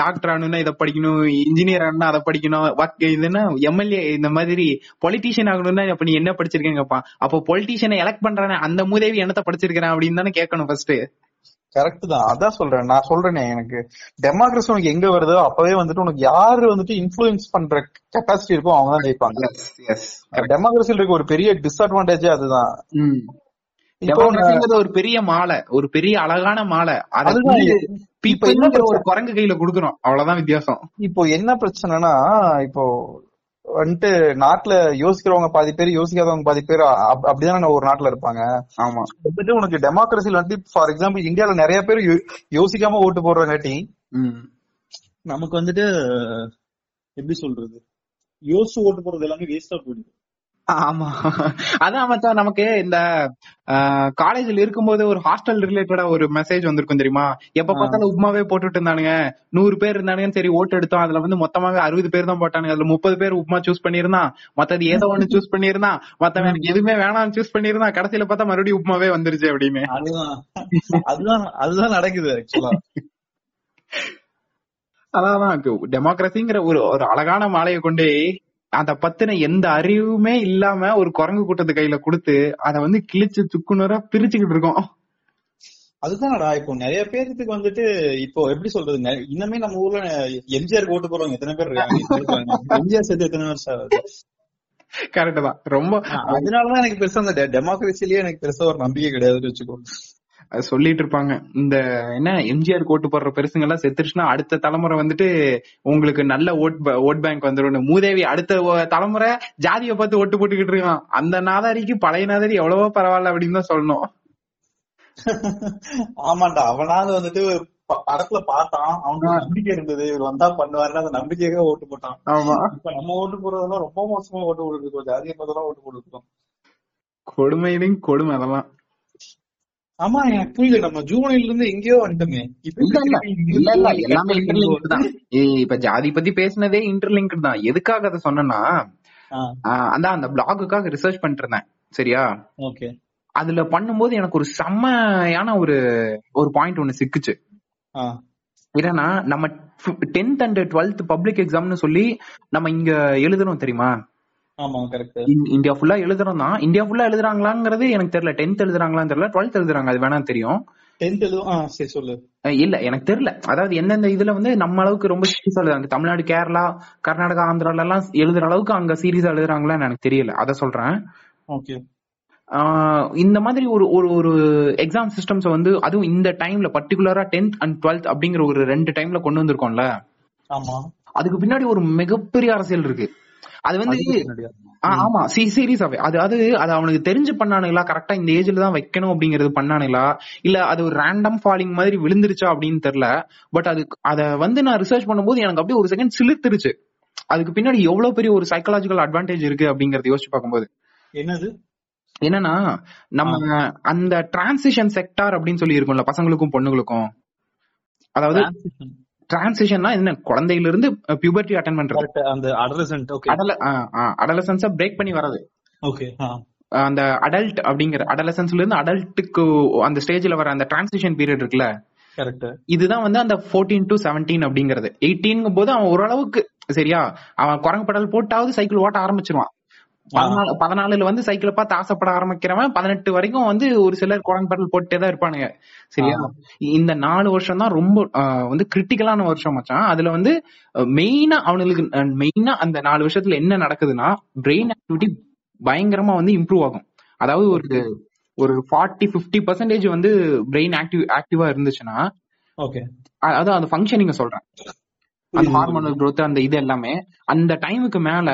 டாக்டர் ஆகணும்னா இதை படிக்கணும், இன்ஜினியர் ஆகணும்னா அதை படிக்கணும், இதுன்னா எம்எல்ஏ இந்த மாதிரி பொலிட்டீஷியன் ஆகணும்னா அப்ப நீ என்ன படிச்சிருக்கேன்னு கேட்பான். அப்போ பொலிட்டீஷியனை எலக்ட் பண்றானே அந்த மூதேவி என்னத்த படிச்சிருக்கிறேன் அப்படின்னு தானே கேட்கணும் ஃபர்ஸ்ட். கரெக்ட் தான், அதான் சொல்றேன். நான் சொல்றேனே, எனக்கு டெமோக்ரஸி உனக்கு எங்க வருதோ அப்பவே வந்துட்டு உனக்கு யாரு வந்துட்டு இன்ஃபுளுன்ஸ் பண்ற கெப்பாசிட்டி இருக்கோ அவங்க தான் ஜெயிப்பாங்க. டெமோக்ரஸில இருக்க ஒரு பெரிய டிஸ்அட்வான்டேஜே அதுதான். ஒரு பெரிய மாலை, ஒரு பெரிய அழகான மாலை, அதுதான் ஒரு குரங்கு கையில குடுக்கறோம், அவ்வளவுதான் வித்தியாசம். இப்போ என்ன பிரச்சனைனா, இப்போ வந்துட்டு நாட்டுல யோசிக்கிறவங்க பாதி பேர், யோசிக்காதவங்க பாதி பேர், அப்படிதான் ஒரு நாட்டுல இருப்பாங்க. ஆமா, வந்துட்டு உனக்கு டெமோக்ரஸில வந்து ஃபார் எக்ஸாம்பிள் இந்தியால நிறைய பேர் யோசிக்காம ஓட்டு போடுறங்காட்டி நமக்கு வந்துட்டு எப்படி சொல்றது, யோசிச்சு ஓட்டு போடுறது எல்லாமே வேஸ்டா போயிடுது. ஆமா அதான் மச்சான், நமக்கு இந்த காலேஜ்ல இருக்கும்போது ஒரு ஹாஸ்டல் ரிலேட்டடா ஒரு மெசேஜ் வந்திருக்கும் தெரியுமா, எப்ப பார்த்தாலும் உப்மாவே போட்டுட்டு இருந்தானுங்க. 100 பேர் இருந்தானுங்க, சரி ஓட்டு எடுத்தோம், அதுல வந்து மொத்தமாக 60 பேர் தான் போட்டானுங்க. அதுல 30 பேர் உப்மா சூஸ் பண்ணிருந்தான், மத்தது ஏதோ ஒண்ணு சூஸ் பண்ணிருந்தான், மத்தவன் எனக்கு எதுவுமே வேணாம்னு சூஸ் பண்ணிருந்தான். கடைசியில பார்த்தா மறுபடியும் உப்மாவே வந்துருச்சு அப்படின்னு. அதுதான் நடக்குது ஆக்சுவலா. அதான் டெமோக்ரஸிங்கிற ஒரு அழகான மாலையை கொண்டு அத பத்தின எந்த அறிவுமே இல்லாம ஒரு குரங்கு கூட்டத்து கையில குடுத்து அத வந்து கிழிச்சு சுக்குநூறா பிரிச்சுக்கிட்டு இருக்கோம். அதுதான்டா இப்போ நிறைய பேருக்கு வந்துட்டு, இப்போ எப்படி சொல்றது, இன்னமே நம்ம ஊர்ல எம்ஜிஆர் ஓட்டு போறவங்க எத்தனை பேர் இருக்காங்க, எம்ஜிஆர் சேர்த்து எத்தனை வருஷம் ஆகுது. கரெக்ட் தான் ரொம்ப. அதனாலதான் எனக்கு பெருசா அந்த டெமோக்ரஸிலயே எனக்கு பெருசா ஒரு நம்பிக்கை கிடையாதுன்னு வச்சுக்கோ. சொல்லிட்டு இருப்பாங்க இந்த என்ன எம்ஜிஆர் கோட்டு போடுற பெருசுங்க எல்லாம் செத்துருச்சுன்னா அடுத்த தலைமுறை வந்துட்டு உங்களுக்கு நல்ல ஓட் பேங்க் வந்துடும். மூதேவி அடுத்த தலைமுறை ஜாதியை பார்த்து ஓட்டு போட்டுக்கிட்டு இருக்கான். அந்த நாதாரிக்கு பழைய நாதாரி எவ்வளவோ பரவாயில்ல அப்படின்னு தான் சொல்லணும். ஆமாண்டா, அவனாவது வந்துட்டு படத்துல பார்த்தான், அவனுக்கு நம்பிக்கை இருந்தது இவர் வந்தா பண்ணுவாருன்னு அந்த நம்பிக்கையாக ஓட்டு போட்டான். ஆமா, இப்ப நம்ம ஓட்டு போடுறதெல்லாம் ரொம்ப மோசமா ஓட்டு போட்டுருக்கோம், ஜாதியை பார்த்தெல்லாம் ஓட்டு போட்டுருக்கோம். கொடுமையிலும் கொடுமை அதெல்லாம். ஆமா, எனக்கு புரியல. நம்ம ஜூனில இருந்து எங்கேயோ வந்துட்டோமே. எல்லாமே இன்டர்லிங்க் தான். இப்ப ஜாதி பத்தி பேசினதே இன்டர்லிங்க் தான். எதுக்காக அதை சொன்னா, அந்த பிளாக்குக்காக ரிசர்ச் பண்ணிட்டு இருந்தேன். சரியா, ஓகே. அதுல பண்ணும்போது எனக்கு ஒரு செம்மையான ஒரு பாயிண்ட் ஒண்ணு சிக்குச்சு. ஏன்னா நம்ம 10th and 12th பப்ளிக் எக்ஸாம்னு சொல்லி நம்ம இங்க எழுதுறோம் தெரியுமா? இந்தியா ஃபுல்லா எழுதுறோம் தான். இந்தியா ஃபுல்லா எழுதுறாங்களாங்கிறது எனக்கு தெரியல. 10th எழுதுறாங்களான்னு தெரியல, 12th எழுதுறாங்க அது வேணா தெரியும். இல்ல எனக்கு தெரியல. அதாவது எந்தெந்த இதுல வந்து நம்ம அளவுக்கு ரொம்ப சீரியஸா எழுதுறாங்க, தமிழ்நாடு, கேரளா, கர்நாடகா, ஆந்திரால எல்லாம் எழுதுற அளவுக்கு அங்க சீரியஸா எழுதுறாங்களான்னு எனக்கு தெரியல. அத சொல்றேன். இந்த மாதிரி ஒரு ஒரு எக்ஸாம் சிஸ்டம்ஸ் வந்து அதுவும் இந்த டைம்ல பர்டிகுலரா 10th and 12th அப்படிங்கிற ஒரு ரெண்டு டைம்ல கொண்டு வந்திருக்கோம்ல. அதுக்கு பின்னாடி ஒரு மிகப்பெரிய அரசியல் இருக்கு. அது வந்து ஆமா சீரியஸாவே அது அவனுக்கு தெரிஞ்சு பண்ணானுங்களா, கரெக்டா இந்த ஏஜ்ல தான் வைக்கணும் அப்படிங்கறது பண்ணானுங்களா, இல்ல அது ஒரு ரேண்டம் ஃபாலிங் மாதிரி விழுந்துருச்சா அப்படின்னு தெரியல. பட் அதை வந்து நான் ரிசர்ச் பண்ணும்போது எனக்கு அப்படியே ஒரு செகண்ட் சிலிர்த்துருச்சு. அதுக்கு பின்னாடி எவ்வளவு பெரிய ஒரு சைக்காலஜிக்கல் அட்வான்டேஜ் இருக்கு அப்படிங்கறத யோசிச்சு பார்க்கும்போது என்னன்னா, நம்ம அந்த டிரான்சிஷன் செக்டார் அப்படின்னு சொல்லி இருக்கும்ல பசங்களுக்கும் பொண்ணுங்களுக்கும். அதாவது டிரான்சிஷன்னா என்ன, குழந்தையில இருந்து பியூபர்ட்டி அட்டெண்ட் பண்றது, அந்த அடலசன்ட், ஓகே, அடலசன்ஸை பிரேக் பண்ணி வரது. ஓகே, அந்த அடல்ட் அப்படிங்கற அடலசன்ஸ்ல இருந்து அடல்ட்டுக்கு அந்த ஸ்டேஜ்ல வர அந்த டிரான்சிஷன் பீரியட் இருக்குல்ல, கரெக்ட், இதுதான் வந்து அந்த 14 to 17 அப்படிங்கறது. 18ங்கும் போது அவன் ஓரளவுக்கு சரியா, அவன் குரங்கு படல் போட்டாவது சைக்கிள் ஓட்ட ஆரம்பிச்சிருவான். 14 வந்து சைக்கிளை பார்த்து ஆசைப்பட ஆரம்பிக்கிறவன் 18 வரைக்கும் வந்து ஒரு சிலர் குரங்கு படல் போட்டே தான் இருப்பானுங்க. சரியா, இந்த 4 வருஷம் தான் ரொம்ப வந்து கிரிட்டிக்கலான வருஷம் மச்சான். அதுல வந்து மெயினா அவனுக்கு மெயினா அந்த 4 வருஷத்துல என்ன நடக்குதுன்னா, பிரெயின் ஆக்டிவிட்டி பயங்கரமா வந்து இம்ப்ரூவ் ஆகும். அதாவது ஒரு 40-50% வந்து பிரெயின் ஆக்டிவா இருந்துச்சுன்னா, ஓகே, அதாவது அந்த ஃபங்க்ஷனிங்க சொல்றேன், அந்த ஹார்மோனல் growth அந்த இது எல்லாமே அந்த டைமுக்கு மேல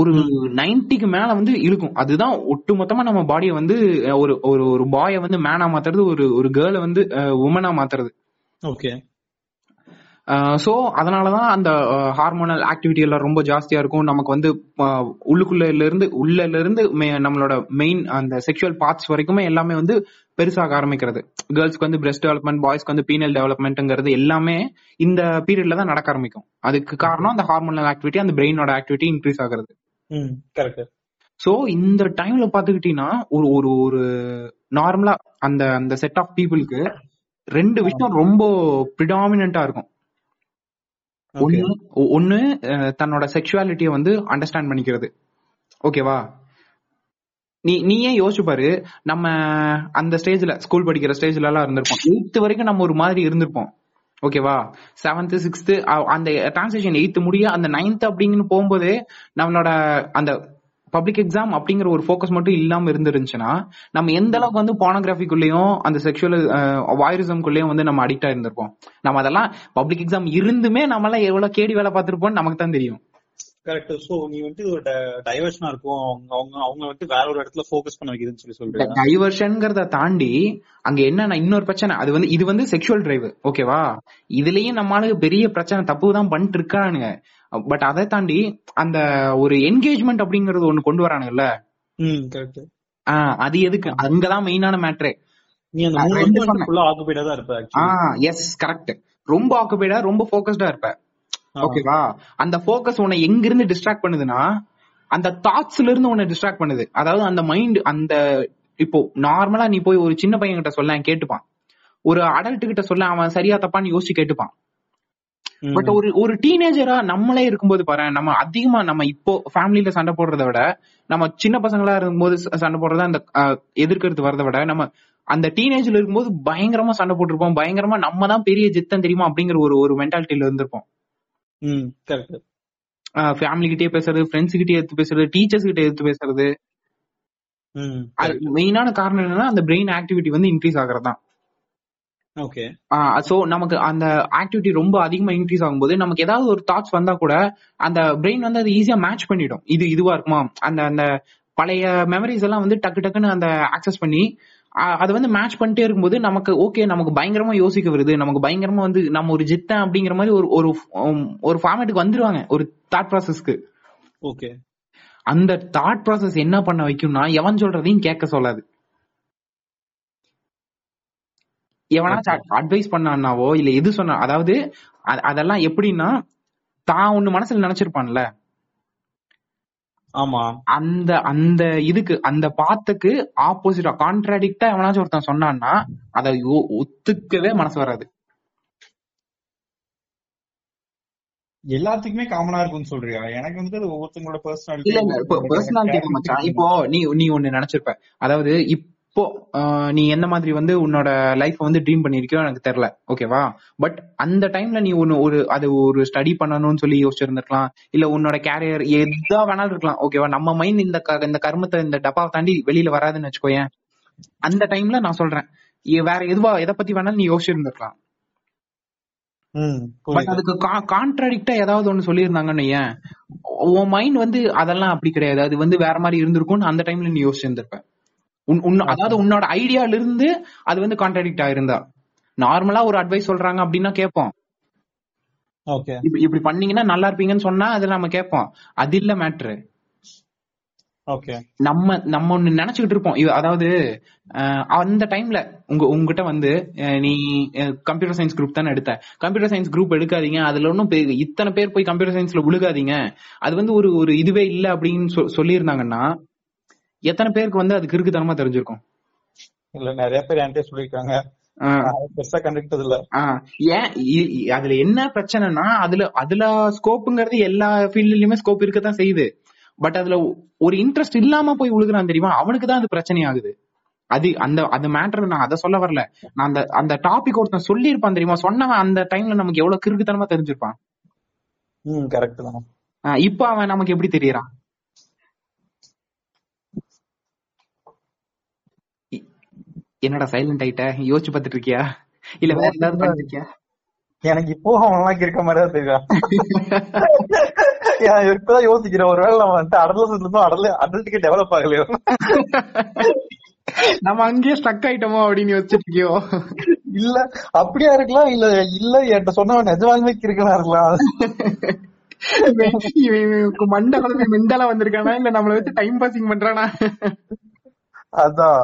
ஒரு 90க்கு மேல வந்து இருக்கும். அதுதான் ஒட்டுமொத்தமா நம்ம பாடியை வந்து ஒரு ஒரு பாயை வந்து மேனா மாத்துறது, ஒரு கேர்ளை வந்து உமனா மாத்துறது. ஓகே, சோ அதனாலதான் அந்த ஹார்மோனல் ஆக்டிவிட்டி எல்லாம் ரொம்ப ஜாஸ்தியா இருக்கும். நமக்கு வந்து உள்ளல இருந்து நம்மளோட மெயின் அந்த செக்ஷுவல் பார்ட்ஸ் வரைக்குமே எல்லாமே வந்து பெருசாக ஆரம்பிக்கிறது. கேர்ள்ஸ்க்கு வந்து பிரெஸ்ட் டெவலப்மெண்ட், பாய்ஸ்க்கு வந்து பீனல் டெவலப்மெண்ட்ங்கிறது எல்லாமே இந்த பீரியட்ல தான் நடக்க ஆரம்பிக்கும். அதுக்கு காரணம் அந்த ஹார்மோனல் ஆக்டிவிட்டி, அந்த பிரெயினோட ஆக்டிவிட்டி இன்க்ரீஸ் ஆகுறது. சோ இந்த டைம்ல பாத்துக்கிட்டீங்கன்னா ஒரு ஒரு நார்மலா அந்த அந்த செட் ஆஃப் பீப்புளுக்கு ரெண்டு விஷயம் ரொம்ப பிரிடாமினா இருக்கும். ஒண்ணு தன்னோட செக்சுவாலிட்டியை வந்து அண்டர்ஸ்டாண்ட் பண்ணிக்கிறது. ஓகேவா, நீயே யோசிச்சு பாரு. நம்ம அந்த ஸ்டேஜ்ல, ஸ்கூல் படிக்கிற ஸ்டேஜ்ல எல்லாம் இருந்திருப்போம். 8th வரைக்கும் நம்ம ஒரு மாதிரி இருந்திருப்போம். ஓகேவா, 7th 6th அந்த டிரான்சிஷன் 8th முடிய அந்த 9th அப்படிங்கன்னு போகும்போது நம்மளோட அந்த பப்ளிக் எக்ஸாம் அப்படிங்கிற ஒரு ஃபோக்கஸ் மட்டும் இல்லாம இருந்துருந்துச்சுன்னா, நம்ம எந்த அளவுக்கு வந்து போனோகிராஃபிக்குள்ளயும் அந்த செக்ஷுவல் வாயரிசம்குள்ளயும் வந்து நம்ம அடிக்ட் ஆயிருந்திருப்போம். நம்ம அதெல்லாம் பப்ளிக் எக்ஸாம் இருந்துமே நம்மளாம் எவ்வளவு கேடி வேலை பார்த்திருப்போம்னு நமக்கு தான் தெரியும். கரெக்ட். சோ நீ வந்து ஒரு டைவர்ஷனா இருக்கும், அவங்க வந்து வேற ஒரு இடத்துல ஃபோக்கஸ் பண்ண வைக்கிறதுன்னு சொல்லி சொல்றேன். டைவர்ஷன்ங்கறத தாண்டி அங்க என்னன்னா இன்னொரு பிரச்சனை, அது வந்து இது வந்து செக்சுவல் டிரைவ். ஓகேவா, இதுலயும் நம்மளுக்கு பெரிய பிரச்சனை, தப்பு தான் பண்ணிட்டு இருக்கானுங்க. பட் அதை தாண்டி அந்த ஒரு என்கேஜ்மெண்ட் அப்படிங்கறது ஒண்ணு கொண்டு வரானுங்கல்ல. கரெக்ட். அது எதுக்கு, அங்கதான் மெயினான மேட்டரே. நீ அந்த 3 வருஷம் ஃபுல்லா ஆக்குபைடா தான் இருப்ப. Yes, correct. ரொம்ப ஆக்குபைடா, ரொம்ப ஃபோக்கஸ்டா இருப்ப. ஓகேவா, அந்த ஃபோக்கஸ் உன்னை எங்க இருந்து டிஸ்ட்ராக்ட் பண்ணுதுன்னா அந்த தாட்ஸ்ல இருந்து உன்னை டிஸ்ட்ராக்ட் பண்ணுது. அதாவது அந்த மைண்ட், அந்த இப்போ நார்மலா நீ போய் ஒரு சின்ன பையன் கிட்ட சொல்ல கேட்டுப்பான், ஒரு அடல்ட் கிட்ட சொல்ல அவன் சரியா தப்பான்னு யோசிச்சு கேட்டுப்பான். பட் ஒரு டீனேஜரா நம்மளே இருக்கும்போது பாரு, நம்ம அதிகமா நம்ம இப்போ ஃபேமிலியில சண்டை போடுறத விட, நம்ம சின்ன பசங்களா இருக்கும்போது சண்டை போடுறத, அந்த எதிர்க்கிறது வரதை விட, நம்ம அந்த டீனேஜ்ல இருக்கும்போது பயங்கரமா சண்டை போட்டிருப்போம். பயங்கரமா நம்ம தான் பெரிய ஜித்தம் தெரியுமா அப்படிங்கிற ஒரு மென்டாலிட்டியில இருந்திருப்போம். ஃபேமிலி கிட்டே பேசுறது, ஃப்ரெண்ட்ஸ் கிட்டே எடுத்து பேசுறது, டீச்சர்ஸ் கிட்டே எடுத்து பேசுறது. மெயினான காரணம் என்னன்னா அந்த பிரெயின் ஆக்டிவிட்டி வந்து இன்க்ரீஸ் ஆகுறது தான். ஓகே, சோ நமக்கு அந்த ஆக்டிவிட்டி ரொம்ப அதிகமா இன்க்ரீஸ் ஆகும்போது நமக்கு ஏதாவது ஒரு தாட்ஸ் வந்தா கூட அந்த பிரெயின் வந்து அது ஈஸியா மேட்ச் பண்ணிடும். இது இதுவா இருக்குமா, அந்த அந்த பழைய மெமரிஸ் எல்லாம் வந்து டக்கு டக்குன்னு அந்த ஆக்சஸ் பண்ணி அதை வந்து மேட்ச் பண்ணிட்டே இருக்கும்போது நமக்கு ஓகே, நமக்கு பயங்கரமா யோசிக்க வருது, நமக்கு பயங்கரமா வந்து நம்ம ஒரு ஜித்தன் அப்படிங்கிற மாதிரி ஒரு ஒரு ஃபார்மேட்டுக்கு வந்துருவாங்க, ஒரு தாட் ப்ராசஸ்க்கு. ஓகே, அந்த தாட் ப்ராசஸ் என்ன பண்ண வைக்கும்னா எவன் சொல்றதையும் கேட்க சொல்லாது. எவனாச்சும் அட்வைஸ் பண்ணாவோ இல்ல எது சொன்ன, அதாவது அதெல்லாம் எப்படின்னா தான் ஒண்ணு மனசுல நினைச்சிருப்பான்ல, ஆமா, அந்த அந்த இதுக்கு அந்த பாத்துக்கு ஆப்போசிட்டா கான்ட்ராடிக்டா எவனாச்சும் ஒருத்தன் சொன்னான்னா அதை ஒத்துக்கவே மனசு வராது. எல்லாத்துக்குமே காமனா இருக்கும்னு சொல்றியா? எனக்கு வந்து அது ஒவ்வொருத்தங்களோட பர்சனாலிட்டி. இல்ல பர்சனாலிட்டி மச்சான். இப்போ நீ ஒண்ணு நினைச்சிருப்ப, அதாவது இப்போ நீ என்ன மாதிரி வந்து உன்னோட லைஃப் வந்து ட்ரீம் பண்ணிருக்கியோ எனக்கு தெரியல, ஓகேவா? பட் அந்த டைம்ல நீ ஒரு ஸ்டடி பண்ணணும்னு சொல்லி யோசிச்சிருந்திருக்கலாம், இல்ல உன்னோட கேரியர் எதா வேணாலும் இருக்கலாம், ஓகேவா? நம்ம மைண்ட் இந்த கர்மத்தை இந்த டப்பாவை தாண்டி வெளியில வராதுன்னு வச்சுக்கோயேன். அந்த டைம்ல நான் சொல்றேன், வேற எதை பத்தி வேணாலும் நீ யோசிச்சிருந்திருக்கலாம். பட் அதுக்கு கான்ட்ராடிக்டா ஏதாவது ஒண்ணு சொல்லியிருந்தாங்கன்னு ஏன் உன் மைண்ட் வந்து அதெல்லாம் அப்படி கிடையாது, அது வந்து வேற மாதிரி இருந்திருக்கும்னு அந்த டைம்ல நீ யோசிச்சிருந்திருப்ப. அதாவது உன்னோட ஐடியால இருந்து அது வந்து கான்ட்ராடிக்ட் ஆயிருந்தா, நார்மலா ஒரு அட்வைஸ் சொல்றாங்க அப்படின்னா கேட்போம், இப்படி பண்ணீங்கன்னா நல்லா இருப்பீங்கன்னு சொன்னா அது நம்ம கேட்போம். அது இல்ல மேட்ரு, நம்ம நம்ம ஒண்ணு நினைச்சுக்கிட்டு இருப்போம். அதாவது அந்த டைம்ல உங்ககிட்ட வந்து நீ கம்ப்யூட்டர் சயின்ஸ் குரூப் தானே எடுத்த, கம்ப்யூட்டர் சயின்ஸ் குரூப் எடுக்காதீங்க, அதுல ஒன்னும் இத்தனை பேர் போய் கம்ப்யூட்டர் சயின்ஸ்ல விழுகாதீங்க, அது வந்து ஒரு இதுவே இல்ல அப்படின்னு சொல்லியிருந்தாங்கன்னா எத்தனை பேருக்கு வந்து அதுக்கு இருக்குதனமா தெரிஞ்சிருக்கும். இல்ல நிறைய பேர் என்கிட்ட சொல்லிருக்காங்க, பெருசா கண்டுக்கிட்டது இல்ல. ஏன் அதுல என்ன பிரச்சனைனா அதுல ஸ்கோப்ங்கிறது எல்லா ஃபீல்ட்லயுமே ஸ்கோப் இருக்கதான் செய்யுது. பட் அதுல ஒரு இன்ட்ரெஸ்ட் இல்லாம போய் விழுகுறான் தெரியுமா, அவனுக்குதான் அது பிரச்சனை ஆகுது. அது அந்த மேட்டர் நான் அதை சொல்ல வரல, நான் அந்த டாபிக் ஒருத்தன் சொல்லி இருப்பான் தெரியுமா, சொன்னவன் அந்த டைம்ல நமக்கு எவ்வளவு கிறுக்குத்தனமா தெரிஞ்சிருப்பான். கரெக்ட் தான். இப்ப அவன் நமக்கு எப்படி தெரியறான்? என்னடா சைலண்ட் ஆயிட்ட, யோசிச்சு பாத்துட்டு இருக்கியா இல்ல வேற ஏதாவது பண்ணிருக்கியா? எனக்கு இப்போ அவன் இருக்க மாதிரிதான் தெரியும். இப்பதான் யோசிக்கிறேன், ஒருவேளை நம்ம வந்து அடல்ட்க்கு டெவலப் ஆகலையோ, நம்ம அங்கேயே ஸ்டக் ஆயிட்டோமோ அப்படின்னு யோசிச்சுட்டு இருக்கியோ. இல்ல அப்படியா இருக்கலாம், இல்ல இல்ல என்கிட்ட சொன்னவன் நிஜமாலுமே இருக்கலாம் இருக்கலாம். மண்டல மெண்டலா வந்திருக்கானா, இல்ல நம்மள வச்சு டைம் பாசிங் பண்றானா? அதான்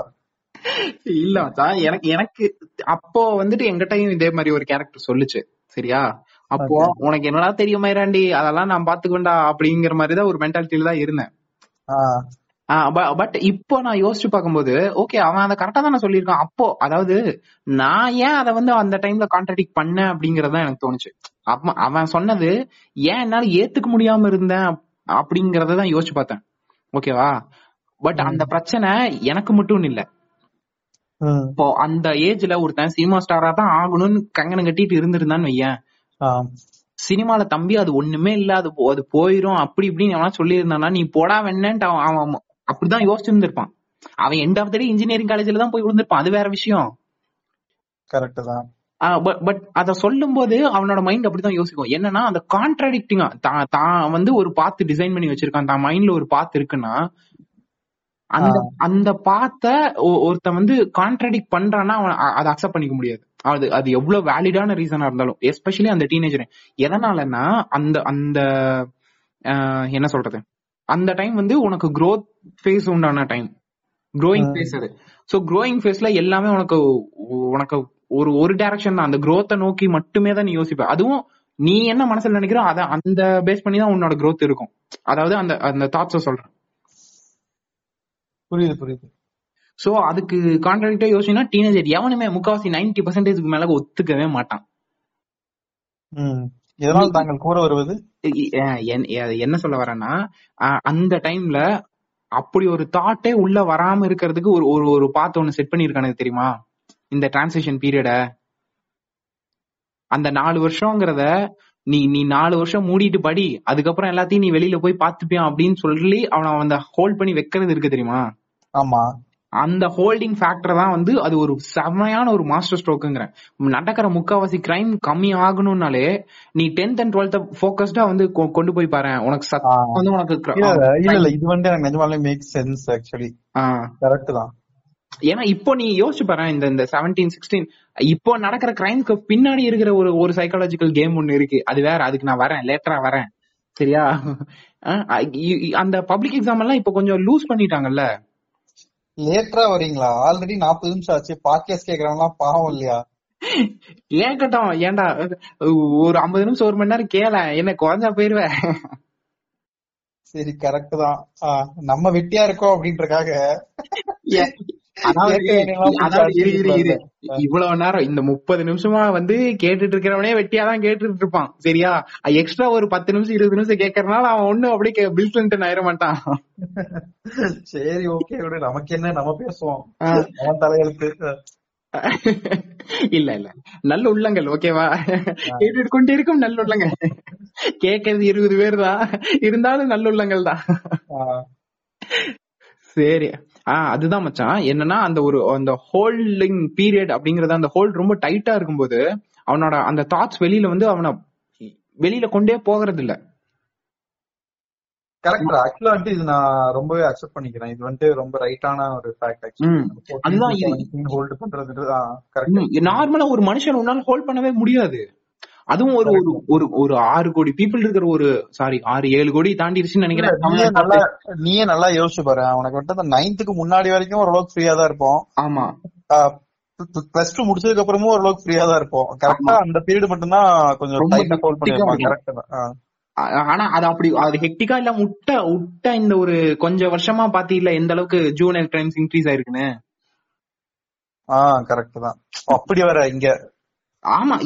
இல்ல மச்சான், எனக்கு அப்போ வந்துட்டு எங்கிட்டையும் இதே மாதிரி ஒரு கேரக்டர் சொல்லுச்சு, சரியா? அப்போ உனக்கு என்னடா தெரியுமா ராண்டி, அதெல்லாம் நான் பாத்துக்கண்டா அப்படிங்கிற மாதிரிதான் ஒரு மென்டாலிட்டியில தான் இருந்தேன். பட் இப்போ நான் யோசிச்சு பார்க்கும்போது ஓகே, அவன் அதை கரெக்டா தான் சொல்லியிருக்கான். அப்போ அதாவது நான் ஏன் அதை வந்து அந்த டைம்ல கான்ட்ராடிக்ட் பண்ணேன் அப்படிங்கறதான் எனக்கு தோணுச்சு. அவன் சொன்னது ஏன் என்னால ஏத்துக்க முடியாம இருந்தேன் அப்படிங்கறதான் யோசிச்சு பார்த்தேன், ஓகேவா? பட் அந்த பிரச்சனை எனக்கு மட்டும் இல்ல. இப்போ அந்த ஏஜ்ல ஒருத்தன் சினிமா ஸ்டாரா தான் ஆகணும்னு கங்கணம் கட்டிட்டு இருந்திருந்தான்னு வையேன், சினிமால தம்பி அது ஒண்ணுமே இல்ல, அது போயிரும் அப்படி இப்படின்னு எவனா சொல்லி இருந்தானா நீ போடா வேணேன்ட்டு அவன் அப்படிதான் யோசிச்சிருந்திருப்பான். அவன் end of the day engineering காலேஜ்ல தான் போய் விழுந்திருப்பான், அது வேற விஷயம். கரெக்ட் தான். பட் அத சொல்லும் போது அவனோட மைண்ட் அப்படிதான் யோசிக்கும். என்னன்னா அந்த கான்ட்ராடிக்டிங்கா தான் வந்து ஒரு பாத்து டிசைன் பண்ணி வச்சிருக்கான், தான் மைண்ட்ல ஒரு பாத்து இருக்குன்னா அந்த பாத்த ஒருத்த வந்து கான்ட்ராடிக்ட் பண்றான்னா அதை அக்செப்ட் பண்ணிக்க முடியாது. அது எவ்வளவு வேலிடான ரீசனா இருந்தாலும், எஸ்பெஷலி அந்த டீனேஜர். எதனாலன்னா அந்த அந்த என்ன சொல்றது, அந்த டைம் வந்து உனக்கு க்ரோத் ஃபேஸ் உண்டான டைம், க்ரோயிங் ஃபேஸ் அது. சோ க்ரோயிங் ஃபேஸ்ல எல்லாமே உனக்கு உனக்கு ஒரு டைரக்ஷன் தான், அந்த க்ரோத்தை நோக்கி மட்டுமே தான் நீ யோசிப்ப. அதுவும் நீ என்ன மனசுல நினைக்கிறோ அத அந்த பேஸ் பண்ணி தான் உன்னோட க்ரோத் இருக்கும். அதாவது அந்த அந்த தாட்ஸ சொல்றேன். புரியுது புரியுது. சோ அதுக்கு கான்ட்ராடிக்டா யோசிச்சா டீனேஜர் எவனுமே முக்காவாசி 90%க்கு மேல ஒத்துக்கவே மாட்டான். இதெல்லாம் தாங்கள் கூற வருவது என்ன சொல்ல வரேன்னா, அந்த டைம்ல அப்படி ஒரு தாட்டே உள்ள வராம இருக்கிறதுக்கு ஒரு ஒரு பாத்து ஒண்ணு செட் பண்ணிருக்கானு தெரியுமா, இந்த டிரான்சிஷன் பீரியட. அந்த 4 வருஷம்ங்கிறத நீ நீ 4 வருஷம் மூடிட்டு படி, அதுக்கப்புறம் எல்லாத்தையும் நீ வெளியில போய் பாத்துப்பியான் அப்படின்னு சொல்லி அவனை அந்த ஹோல்ட் பண்ணி வைக்கிறது இருக்கு தெரியுமா. ஆமா, அந்த ஹோல்டிங் ஃபேக்டர் தான் வந்து அது ஒரு செமையான ஒரு மாஸ்டர் ஸ்ட்ரோக்குங்கிறேன். நடக்கிற முக்காவாசி கிரைம் கம்மி ஆகணும்னாலே நீ 10th and 12th ஃபோக்கஸ்டா வந்து கொண்டு போய் பாரு. உனக்கு சத்தம் வந்து உனக்கு இல்ல இல்ல இது வந்து எனக்கு நிஜமாலே மேக் சென்ஸ் ஆக்சுவலி. கரெக்ட் தான். ஏன்னா இப்போ நீ யோசிச்சு பாரு, இந்த 17, 16 இப்போ நடக்கிற கிரைம்க்கு பின்னாடி இருக்கிற ஒரு சைக்காலஜிக்கல் கேம் ஒண்ணு இருக்கு. அது வேற, அதுக்கு நான் வரேன், லேட்டரா வரேன், சரியா? அந்த பப்ளிக் எக்ஸாம் எல்லாம் இப்ப கொஞ்சம் லூஸ் பண்ணிட்டாங்கல்ல. லேட்டரா வரீங்களா? ஆல்ரெடி 40 நிமிஷம் ஆச்சு. பாட்காஸ்ட் கேக்குறவங்களாம் பாவம் இல்லையா? கேட்கட்டும், ஏன்டா ஒரு 50 நிமிஷம் 1 மணி நேரம் கேள, என்ன குறைஞ்சா போயிருவேன். சரி, கரெக்ட் தான். நம்ம வெட்டியா இருக்கோம் அப்படின்றக்காக இவ்வளவு நேரம் இந்த 30 நிமிஷமா வந்து கேட்டுட்டு இருக்கிறவனே வெட்டியாதான் கேட்டுட்டு இருப்பான், சரியா? எக்ஸ்ட்ரா ஒரு 10 நிமிஷம் 20 நிமிஷம் கேக்குறதுனால அவன் ஒண்ணும் அப்படியே பில் கிளின்டன் ஆயிட மாட்டான். சரி, ஓகே, நமக்கு என்ன, நம்ம பேசுவோம். அவன் தலையெழுத்து இல்ல இல்ல நல்ல உள்ளங்கள், ஓகேவா? கேட்டுட்டு கொண்டு இருக்கும் நல்ல உள்ளங்கள். கேக்குறது 20 பேர் தான், இருந்தாலும் நல்ல உள்ளங்கள் தான். சரி, அதுதான் மச்சான். என்னன்னா அந்த ஹோல்டிங் பீரியட் அப்படிங்கறது, அந்த ஹோல்ட் ரொம்ப டைட்டா இருக்கும்போது அவனோட அந்த தாட்ஸ் வெளியில வந்து அவனை வெளியில கொண்டே போகிறது இல்ல. கரெக்டா? ஆக்சுவலா வந்து இது நான் ரொம்பவே அக்செப்ட் பண்ணிக்கிறேன். இது வந்து ரொம்ப ரைட்டான ஒரு ஃபேக்ட் ஆக்சுவலி. அதுதான் இது ஹோல்ட் பண்றதுதான் கரெக்ட். நார்மலா ஒரு மனுஷன் உன்னால ஹோல்ட் பண்ணவே முடியாது. அதுவும் ஒரு ஒரு ஒரு 6 கோடி பீப்புள் இருக்கிற ஒரு 6-7 கோடி தாண்டிடுச்சுன்னு நினைக்கிறேன். நீயே நல்லா யோசிச்சு பாரு. உனக்கு வந்து 9th முன்னாடி வரைக்கும் ஓரளவுக்கு ஃப்ரீயா தான் இருப்போம். ஆமா, +2 முடிச்சதுக்கு அப்புறமும் ஓரளவுக்கு ஃப்ரீயா தான் இருப்போம். கரெக்டா? அந்த பீரியட் மட்டும் தான் கொஞ்சம் டைட்டா ஹோல்ட் பண்ணிருப்பாங்க. கரெக்ட் தான். ஆனா அது அப்படி அது ஹெக்டிக்கா இல்ல உட்ட இந்த ஒரு கொஞ்சம் வருஷமா பாத்தி இல்ல எந்த அளவுக்கு ஜூனியர் கிரைம்ஸ் இன்க்ரீஸ் ஆயிருக்குன்னு. கரெக்ட் தான். அப்படி வர இங்க ஆமா,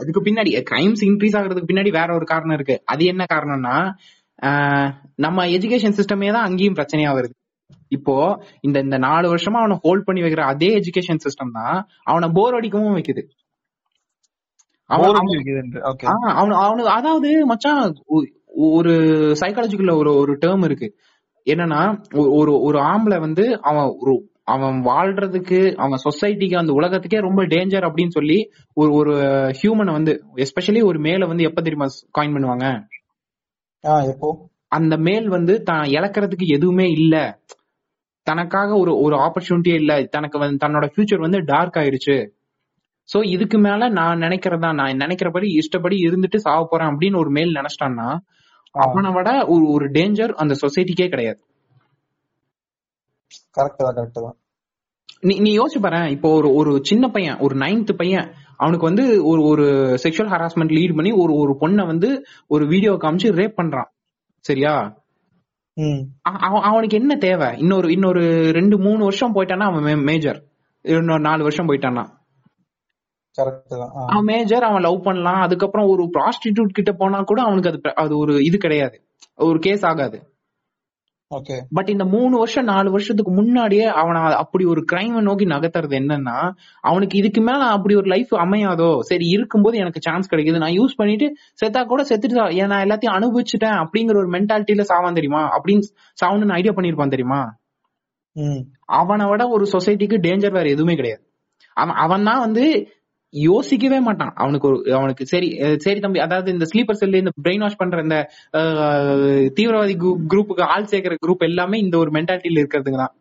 அதுக்கு பின்னாடி கிரைம்ஸ் இன்க்ரீஸ் ஆகுறதுக்கு பின்னாடி வேற ஒரு காரணம் இருக்கு. அது என்ன காரணம்னா, நம்ம எஜுகேஷன் சிஸ்டமே தான் அங்கேயும் பிரச்சனையா வருது. இப்போ இந்த 4 வருஷமா அவனை ஹோல்ட் பண்ணி வைக்கிற அதே எஜுகேஷன் சிஸ்டம் தான் அவனை போர் அடிக்கவும் வைக்குது. அவனுக்கு அதாவது மச்சான் ஒரு சைக்காலஜிக்கல்ல ஒரு டேர்ம் இருக்கு. என்னன்னா, ஒரு ஆம்பளை வந்து அவன் வாழ்றதுக்கு, அவன் சொசைட்டிக்கு, அந்த உலகத்துக்கே ரொம்ப டேஞ்சர் அப்படின்னு சொல்லி ஒரு ஹியூமனை வந்து, எஸ்பெஷலி ஒரு மேல வந்து எப்ப தெரியுமா காயின் பண்ணுவாங்க? அந்த மேல் வந்து தான் இழக்கிறதுக்கு எதுவுமே இல்ல, தனக்காக ஒரு ஆப்பர்ச்சுனிட்டியே இல்ல, தனக்கு தன்னோட ஃபியூச்சர் வந்து டார்க் ஆயிடுச்சு, சோ இதுக்கு மேல நான் நினைக்கிறபடி இஷ்டப்படி இருந்துட்டு சாவ போறேன் அப்படின்னு ஒரு மேல் நினைச்சிட்டான்னா அவனை விட ஒரு டேஞ்சர் அந்த சொசைட்டிக்கே கிடையாது. நீ யோசிச்சு பாரு. இப்போ ஒரு சின்ன பையன், ஒரு 9th பையன், அவனுக்கு வந்து ஒரு செக்ஷுவல் ஹராஸ்மெண்ட் லீட் பண்ணி ஒரு பொண்ணை வந்து ஒரு வீடியோ காமிச்சு ரேப் பண்றான், சரியா? அவனுக்கு என்ன தேவை? இன்னொரு 2-3 வருஷம் போயிட்டான்னா அவன் மேஜர், 4 வருஷம் போயிட்டான்னா அவன் மேஜர், அவன் லவ் பண்ணலாம். அதுக்கப்புறம் ஒரு ப்ராஸ்டிடியூட் கிட்ட போனா கூட அவனுக்கு அது ஒரு இது கிடையாது, ஒரு கேஸ் ஆகாது. பட் இந்த 3-4 வருஷத்துக்கு முன்னாடியே அவனை அப்படி ஒரு கிரைம் நோக்கி நகர்த்துறது என்னன்னா, அவனுக்கு இதுக்கு மேல அப்படி ஒரு லைஃப் அமையாதோ, சரி இருக்கும்போது எனக்கு சான்ஸ் கிடைக்குது, நான் யூஸ் பண்ணிட்டு செத்தா கூட செத்துட்டு நான் எல்லாத்தையும் அனுபவிச்சுட்டேன் அப்படிங்கிற ஒரு மென்டாலிட்டியில சாவான் தெரியுமா, அப்படின்னு சாவணும்னு ஐடியா பண்ணிருப்பான் தெரியுமா. அவனை விட ஒரு சொசைட்டிக்கு டேஞ்சர் வேற எதுவுமே கிடையாது. அவன் தான் வந்து யோசிக்கவே மாட்டான். அவனுக்கு சரி சரி தம்பி, அதாவது இந்த ஸ்லீப்பர் செல்லு, இந்த பிரெயின் வாஷ் பண்ற இந்த தீவிரவாதி குரூப்புக்கு ஆள் சேர்க்கிற குரூப் எல்லாமே இந்த ஒரு மென்டாலிட்டியில இருக்கிறதுங்க தான்.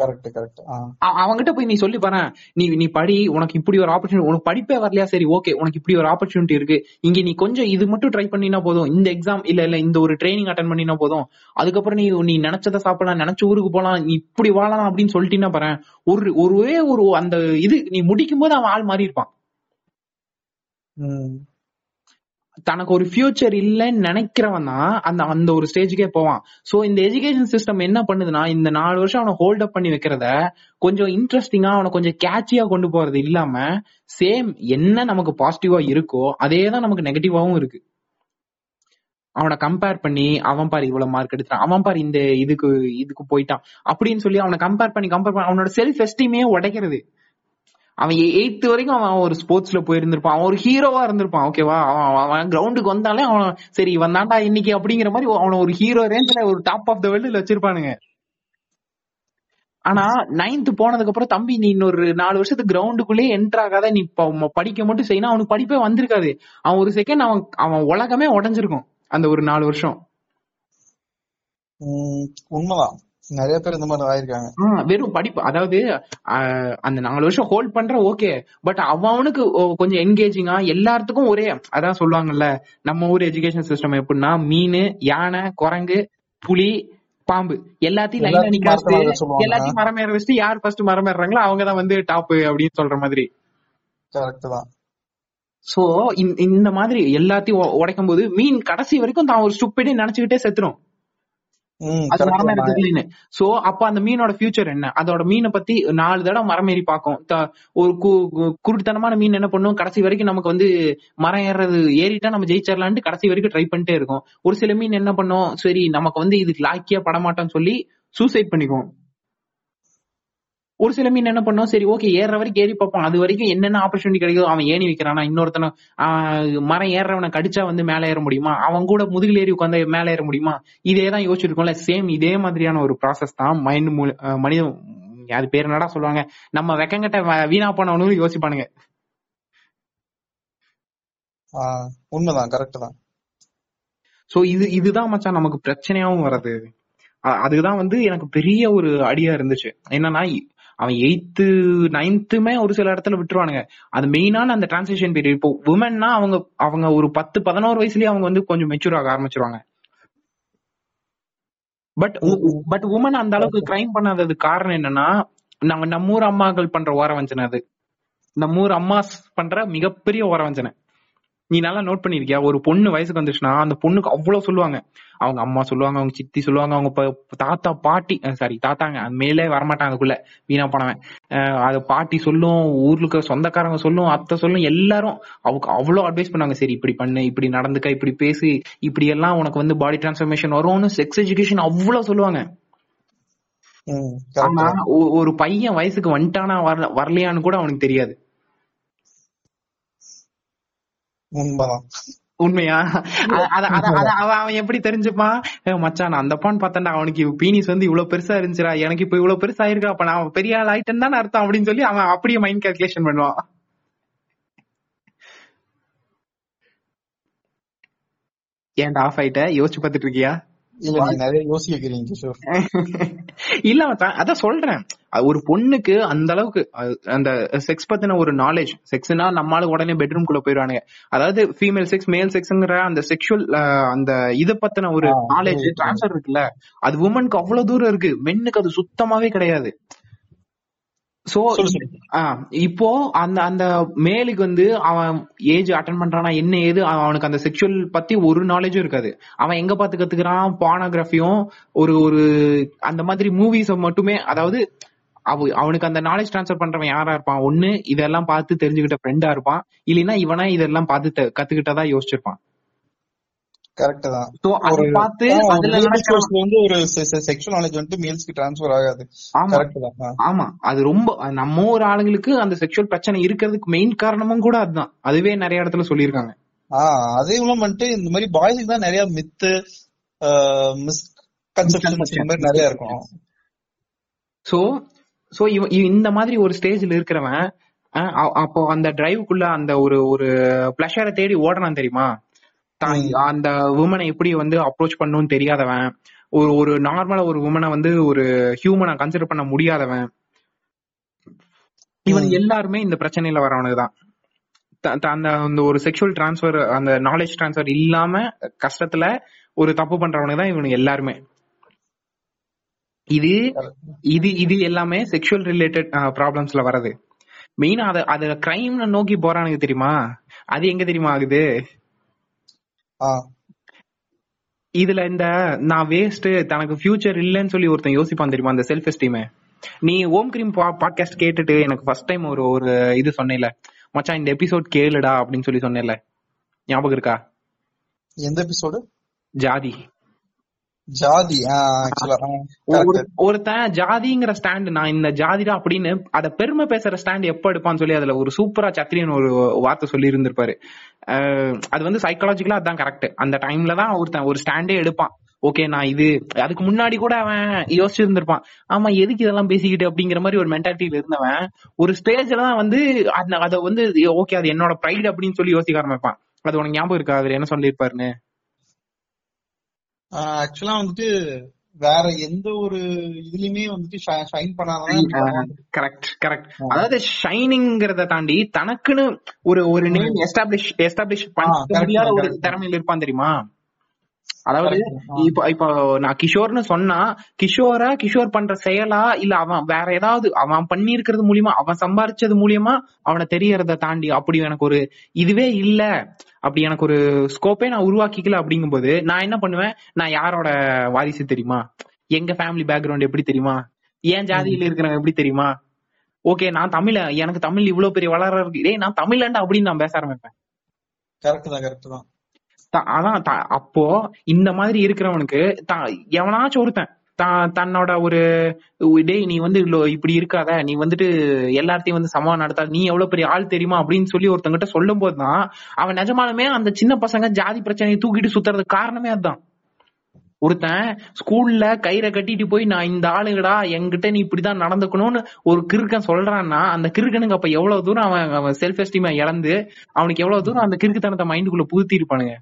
Correct correct. அவங்ககிட்ட போய் நீ சொல்லி பாரு, நீ படி, உனக்கு இப்படி ஒரு ஆப்பர்ச்சுனிட்டி, உனக்கு படிப்பே வரலையா, சரி ஓகே, உனக்கு இப்படி ஒரு ஆப்பர்ச்சுனிட்டி இருக்கு, இங்க நீ கொஞ்சம் இது மட்டும் ட்ரை பண்ணினா போதும், இந்த எக்ஸாம் இல்ல இந்த ஒரு ட்ரைனிங் அட்டென்ட் பண்ணினா போதும், அதுக்கப்புறம் நீ நினைச்சதை சாப்பிடலாம், நினைச்ச ஊருக்கு போலாம், நீ இப்படி வாழலாம் அப்படின்னு சொல்லிட்டீங்கன்னா பாரு, ஒரு அந்த இது நீ முடிக்கும் போது அவன் ஆள் மாறி இருப்பான். தனக்கு ஒரு ஃபியூச்சர் இல்லன்னு நினைக்கிறவன் தான் அந்த ஒரு ஸ்டேஜுக்கே போவான். சோ இந்த எஜுகேஷன் சிஸ்டம் என்ன பண்ணுதுன்னா, இந்த 4 வருஷம் அவனை ஹோல்ட் அப் பண்ணி வைக்கிறத கொஞ்சம் இன்ட்ரெஸ்டிங்கா, அவனை கொஞ்சம் கேட்சியா கொண்டு போறது இல்லாம, சேம் என்ன நமக்கு பாசிட்டிவா இருக்கோ அதேதான் நமக்கு நெகட்டிவாவும் இருக்கு. அவனை கம்பேர் பண்ணி, அவன் பாரு இவ்வளவு மார்க் எடுத்தான், அவன் பாரு இந்த இதுக்கு போயிட்டான் அப்படின்னு சொல்லி அவனை கம்பேர் பண்ணி அவனோட செல்ஃப் எஸ்டீமே உடைக்கிறது. அவன் 8th வரைக்கும் அவன் ஒரு ஸ்போர்ட்ஸ்ல போயிருந்திருப்பான், அவன் ஒரு ஹீரோவா இருந்திருப்பான். ஓகேவா, அவன் கிரவுண்டுக்கு வந்தாலே அவன் சரி இவன் தாண்டா இன்னைக்கு அப்படிங்கிற மாதிரி அவனை ஒரு ஹீரோ ரேஞ்சில ஒரு டாப் ஆஃப் த வேர்ல்டுல வச்சிருப்பானுங்க. ஆனா 9th போனதுக்கு அப்புறம் தம்பி நீ இன்னொரு 4 வருஷத்துக்கு கிரவுண்டுக்குள்ளே என்டர் ஆகாத, நீ படிக்க மட்டும் செய்யினா அவனுக்கு படிப்பே வந்திருக்காது. அவன் ஒரு செகண்ட் அவன் உலகமே உடஞ்சிருக்கும் அந்த ஒரு 4 வருஷம். உண்மைதான், நிறைய பேர் இந்த மாதிரி ஆயிருக்காங்க. வெறும் படிப்பு, அதாவது அந்த 4 வருஷம் ஹோல்ட் பண்ற ஓகே, பட் அவனுக்கு கொஞ்சம் என்கேஜிங்கா எல்லாத்துக்கும் ஒரே அதான் சொல்லுவாங்கல்ல, நம்ம ஊர் எஜுகேஷன் சிஸ்டம் எப்படின்னா மீன், யானை, குரங்கு, புலி, பாம்பு எல்லாத்தையும் லைனா நிக்காது, எல்லாத்தையும் மரம் ஏற வச்சுட்டு யார் ஃபர்ஸ்ட் மரம் ஏறாங்களோ அவங்கதான் வந்து டாப் அப்படின்னு சொல்ற மாதிரி. கரெக்ட் தான். சோ இந்த மாதிரி எல்லாத்தையும் உடைக்கும் போது மீன் கடைசி வரைக்கும் தான் ஒரு ஸ்டூபிட் நினைச்சுக்கிட்டே செத்துரும். அது மரம் ஏறதுன்னு. சோ அப்ப அந்த மீனோட ஃபியூச்சர் என்ன? அதோட மீனை பத்தி 4 தடவை மரம் ஏறி பாக்கும். ஒரு குருட்டுத்தனமான மீன் என்ன பண்ணும், கடைசி வரைக்கும் நமக்கு வந்து மரம் ஏறது ஏறிட்டா நம்ம ஜெயிச்சிடலான்னு கடைசி வரைக்கும் ட்ரை பண்ணிட்டே இருக்கும். ஒரு சில மீன் என்ன பண்ணும், சரி நமக்கு வந்து இதுக்கு லாக்கியா படமாட்டோம்னு சொல்லி சூசைட் பண்ணிக்கும். ஒரு சில மீன் என்ன பண்ணும், சரி ஓகே ஏற வரைக்கும் ஏறி பார்ப்போம், அது வரைக்கும் என்னென்ன ஆப்பர்ச்சுனிட்டி கிடைக்குதோ. அவன் ஏணி வைக்கிறானா, இன்னொருத்தனை மரம் ஏறவனை கடிச்சா வந்து மேலே ஏற முடியுமா, அவன் கூட முதுகில் ஏறி உட்காந்து மேலே ஏற முடியுமா, இதே தான் யோசிச்சிருக்கோம்ல. சேம் இதே மாதிரியான ஒரு ப்ராசஸ் தான் மைண்ட் மனிதன். அது பேர் என்னடா சொல்லுவாங்க, நம்ம வெக்கங்கிட்ட வீணா போனவனு யோசிப்பானுங்க. உண்மைதான், கரெக்ட் தான். சோ இதுதான் மச்சான் நமக்கு பிரச்சனையாவும் வர்றது. அதுதான் வந்து எனக்கு பெரிய ஒரு ஐடியா இருந்துச்சு. என்னன்னா அவன் 8th 9th ஒரு சில இடத்துல விட்டுருவானுங்க. அது மெயினான அந்த டிரான்சிஷன் பீரியட். இப்போ உமன்னா அவங்க ஒரு 10-11 வயசுலயே அவங்க வந்து கொஞ்சம் மெச்சூர் ஆக ஆரம்பிச்சிருவாங்க. பட் உமன் அந்த அளவுக்கு கிரைம் பண்ணாதது காரணம் என்னன்னா, நாங்க நம்ம ஊர் அம்மாக்கள் பண்ற ஓரவஞ்சனை. அது நம்ம ஊர் அம்மாஸ் பண்ற மிகப்பெரிய ஓரவஞ்சனை. நீ நல்லா நோட் பண்ணிருக்கியா? ஒரு பொண்ணு வயசுக்கு வந்துச்சுன்னா அந்த பொண்ணுக்கு அவ்வளவு சொல்லுவாங்க. அவங்க அம்மா சொல்லுவாங்க, அவங்க சித்தி சொல்லுவாங்க, அவங்க தாத்தா பாட்டி சாரி தாத்தாங்க அது மேலே வரமாட்டாங்க, அதுக்குள்ள வீணா போனவன் அது பாட்டி சொல்லும், ஊர்ல இருக்கிற சொந்தக்காரங்க சொல்லும், அத்தை சொல்லும், எல்லாரும் அவங்க அவ்வளவு அட்வைஸ் பண்ணுவாங்க. சரி இப்படி பண்ணு, இப்படி நடந்துக்க, இப்படி பேசு, இப்படி எல்லாம் உனக்கு வந்து பாடி டிரான்ஸ்ஃபர்மேஷன் வரும்னு செக்ஸ் எஜுகேஷன் அவ்வளவு சொல்லுவாங்க. ஆனா ஒரு பையன் வயசுக்கு வந்துட்டானா வரலையான்னு கூட அவனுக்கு தெரியாது. உண்மையா? அவன் எப்படி தெரிஞ்சுப்பான், மச்சான் அந்த பான் பார்த்தா அவனுக்கு பீனிஸ் வந்து இவ்வளவு பெருசா இருந்துச்சுடா, எனக்கு இப்ப இவ்வளவு பெருசா இருக்கா, அப்ப நான் பெரிய ஆள் ஆயிட்டேன்னு தான் அர்த்தம் அப்படின்னு சொல்லி அவன் அப்படியே மைண்ட் கால்குலேஷன் பண்ணுவான். ஏன்டா ஆஃப் ஆயிட்ட, யோசிச்சு பார்த்துட்டு இருக்கியா? இல்ல மச்சான் அதான் சொல்றேன், ஒரு பொண்ணுக்கு அந்த அளவுக்கு அந்த செக்ஸ் பத்தின ஒரு நாலேஜ். செக்ஸ்னா நம்மளால உடனே பெட்ரூம் குள்ள போயிடுவானுங்க. அதாவது ஃபீமேல் செக்ஸ், மேல் செக்ஸ்ங்கிற அந்த செக்ஷுவல் அந்த இத பத்தின ஒரு நாலேஜ் டிரான்ஸ்ஃபர் இருக்குல்ல, அது உமனுக்கு அவ்வளவு தூரம் இருக்கு, மென்னுக்கு அது சுத்தமாவே கிடையாது. சோ இப்போ அந்த அந்த மேலுக்கு வந்து அவன் ஏஜ் அட்டெண்ட் பண்றானா என்ன ஏது, அவனுக்கு அந்த செக்ஷுவல் பத்தி ஒரு நாலேஜும் இருக்காது. அவன் எங்க பாத்து கத்துக்கிறான், போனோகிராஃபியும் ஒரு ஒரு அந்த மாதிரி மூவிஸ மட்டுமே. அதாவது அவனுக்கு அந்த நாலேஜ் டிரான்ஸ்ஃபர் பண்றவன் யாரா இருப்பான், ஒண்ணு இதெல்லாம் பார்த்து தெரிஞ்சுக்கிட்ட ஃப்ரெண்டா இருப்பான், இல்லைன்னா இவனா இதெல்லாம் பார்த்து கத்துக்கிட்டதா யோசிச்சிருப்பான். கரெக்ட் தான். சோ அது பார்த்து அதுல நடக்கிறது வந்து ஒரு செக்சுவல் நாலேஜ் வந்து மேல்ஸ்க்கு ட்ரான்ஸ்ஃபர் ஆகாது. கரெக்ட் தான். ஆமா, அது ரொம்ப நம்ம ஒரு ஆளுங்களுக்கு அந்த செக்சுவல் பிரச்சனை இருக்கிறதுக்கு மெயின் காரணமும் கூட அதுதான். அதுவே நிறைய இடத்துல சொல்லிருக்காங்க. அதே வந்து இந்த மாதிரி பாய்ஸ்க்கு தான் நிறைய மித் மிஸ் கன்செப்ஷன்ஸ் இந்த மாதிரி நிறைய இருக்கும். சோ சோ இந்த மாதிரி ஒரு ஸ்டேஜ்ல இருக்கிறவன் அப்போ அந்த டிரைவுக்குள்ள அந்த ஒரு ஒரு பிளஷரை தேடி ஓடறான் தெரியுமா. அந்த உமனை எப்படி வந்து அப்ரோச் பண்ணணும்னு தெரியாதவன், ஒரு ஒரு நார்மலா ஒரு உமனை வந்து ஒரு ஹியூமனா கன்சிடர் பண்ண முடியாதவன், இவன் எல்லாருமே இந்த பிரச்சனையில வரவனுக்குதான். அந்த ஒரு செக்ஷுவல் டிரான்ஸ்ஃபர், அந்த நாலேஜ் டிரான்ஸ்ஃபர் இல்லாம கஷ்டத்துல ஒரு தப்பு பண்றவனுக்குதான் இவனுக்கு எல்லாருமே. இது இது இது எல்லாமே செக்ஷுவல் ரிலேட்டட் ப்ராப்ளம்ஸ்ல வர்றது மெயினா. அது கிரைம் நோக்கி போறானுக்கு தெரியுமா. அது எங்க தெரியுமா ஆகுது, இதுல இந்த நான் வேஸ்ட், தனக்கு ஃபியூச்சர் இல்லன்னு சொல்லி ஒருத்தன் யோசிப்பான் தெரியுமா, அந்த செல்ஃப் எஸ்டீம். நீ ஓம் கிரீம் பாட்காஸ்ட் கேட்டுட்டு எனக்கு ஃபர்ஸ்ட் டைம் ஒரு ஒரு இது சொன்னேல மச்சான், இந்த எபிசோட் கேளுடா அப்படின்னு சொல்லி சொன்னேல, ஞாபகம் இருக்கா? எந்த எபிசோடு? ஜாதி. ஜாதி ஒருத்தன் ஜாதிங்கிற ஸ்டாண்ட் நான் இந்த ஜாதிடா அப்படின்னு அத பெருமை பேசுற ஸ்டாண்ட் எப்ப எடுப்பான்னு சொல்லி அதுல ஒரு சூப்பரா சத்திரியன் ஒரு வார்த்தை சொல்லி இருந்திருப்பாரு. அது வந்து சைக்காலஜிக்கலா அதான் கரெக்ட். அந்த டைம்லதான் ஒருத்தன் ஒரு ஸ்டாண்டே எடுப்பான். ஓகே நான் இது அதுக்கு முன்னாடி கூட அவன் யோசிச்சு இருந்திருப்பான், ஆமா எதுக்கு இதெல்லாம் பேசிக்கிட்டு அப்படிங்கிற மாதிரி ஒரு மென்டாலிட்டியில இருந்தவன் ஒரு ஸ்டேஜ்லதான் வந்து அதை வந்து ஓகே அது என்னோட ப்ரைட் அப்படின்னு சொல்லி யோசிக்க ஆரம்பிப்பான். அது உனக்கு ஞாபகம் இருக்கா? அதுல என்ன சொல்லியிருப்பாருன்னு ஆக்சுவலா வந்துட்டு வேற எந்த ஒரு இதுலயுமே வந்துட்டு ஷைன் பண்ணாதான். Correct correct. அதாவது ஷைனிங்கிறத தாண்டி தனக்குன்னு ஒரு ஒரு நேம் எஸ்டாப்ளிஷ் பண்ண ஒரு திறமையில இருப்பான் தெரியுமா. அதாவது இப்ப நான் கிஷோர்னு சொன்னா கிஷோர் பண்ற செயலா இல்ல அவன் வேற ஏதாவது அவன் பண்ணி இருக்கிறது மூலியமா அவன் சம்பாரிச்சது மூலியமா அவனை தெரியறத தாண்டி அப்படி எனக்கு ஒரு இதுவே இல்ல, அப்படி எனக்கு ஒரு ஸ்கோப்பே நான் உருவாக்கிக்கல அப்படிங்கும் போது நான் என்ன பண்ணுவேன், நான் யாரோட வாரிசு தெரியுமா, எங்க ஃபேமிலி பேக்ரவுண்ட் எப்படி தெரியுமா, என் ஜாதியில இருக்கிறவங்க எப்படி தெரியுமா, ஓகே நான் தமிழ எனக்கு தமிழ் இவ்வளவு பெரிய வளர இருக்கு, டேய் நான் தமிழன்டா அப்படின்னு நான் பேச ஆரம்பிப்பேன். கரெக்ட் தான் கரெக்ட் தான். அதான் அப்போ இந்த மாதிரி இருக்கிறவனுக்கு எவனாச்சும் ஒருத்தன் தன்னோட ஒரு டே நீ வந்து இப்படி இருக்காத, நீ வந்துட்டு எல்லாத்தையும் வந்து சமமா நடத்தா, நீ எவ்வளவு பெரிய ஆள் தெரியுமா அப்படின்னு சொல்லி ஒருத்தங்கிட்ட சொல்லும் போதுதான் அவன் நிஜமாலுமே அந்த சின்ன பசங்க ஜாதி பிரச்சனையை தூக்கிட்டு சுத்துறதுக்கு காரணமே அதுதான். ஒருத்தன் ஸ்கூல்ல கயிறை கட்டிட்டு போய் நான் இந்த ஆளுங்கடா என்கிட்ட நீ இப்படிதான் நடந்துக்கணும்னு ஒரு கிறுக்கன் சொல்றான்னா அந்த கிறுக்கனுக்கு அப்ப எவ்வளவு தூரம் அவன் செல்ஃப் எஸ்டீமை இழந்து அவனுக்கு எவ்வளவு தூரம் அந்த கிறுக்குத்தனத்தை மைண்டுக்குள்ள புகுத்தி இருப்பானுங்க.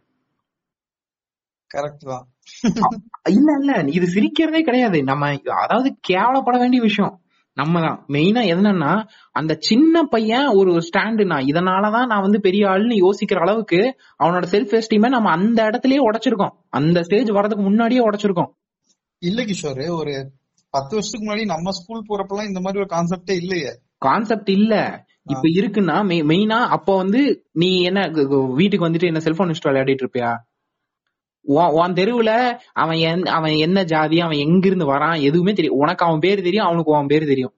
கரெக்ட் தான். இல்ல இல்ல இது சிரிக்கிறதே கிடையாது, நம்ம அதாவது கேவலப்பட வேண்டிய விஷயம் நம்மதான். மெயினா என்னன்னா அந்த சின்ன பையன் ஒரு ஸ்டாண்டுனா இதனாலதான் நான் வந்து பெரிய ஆளுன்னு யோசிக்கிற அளவுக்கு அவனோட செல்ஃப் எஸ்டீமை நம்ம அந்த இடத்துலயே உடைச்சிருக்கோம், அந்த ஸ்டேஜ் வர்றதுக்கு முன்னாடியே உடைச்சிருக்கோம். இல்ல கிஷோர், ஒரு 10 வருஷத்துக்கு முன்னாடி நம்ம ஸ்கூல் போறப்பெல்லாம் இந்த மாதிரி ஒரு கான்செப்டே இல்லையே. கான்செப்ட் இல்ல, இப்ப இருக்குன்னா மெயினா அப்ப வந்து நீ என்ன வீட்டுக்கு வந்துட்டு என்ன செல்போன் இன்ஸ்டால் விளையாடிட்டு இருப்பியா, உன் தெருவுல அவன் என்ன ஜாதி அவன் எங்க இருந்து வரான் எதுவுமே தெரியும், உனக்கு அவன் பேரு தெரியும் அவனுக்கு அவன் பேரு தெரியும்,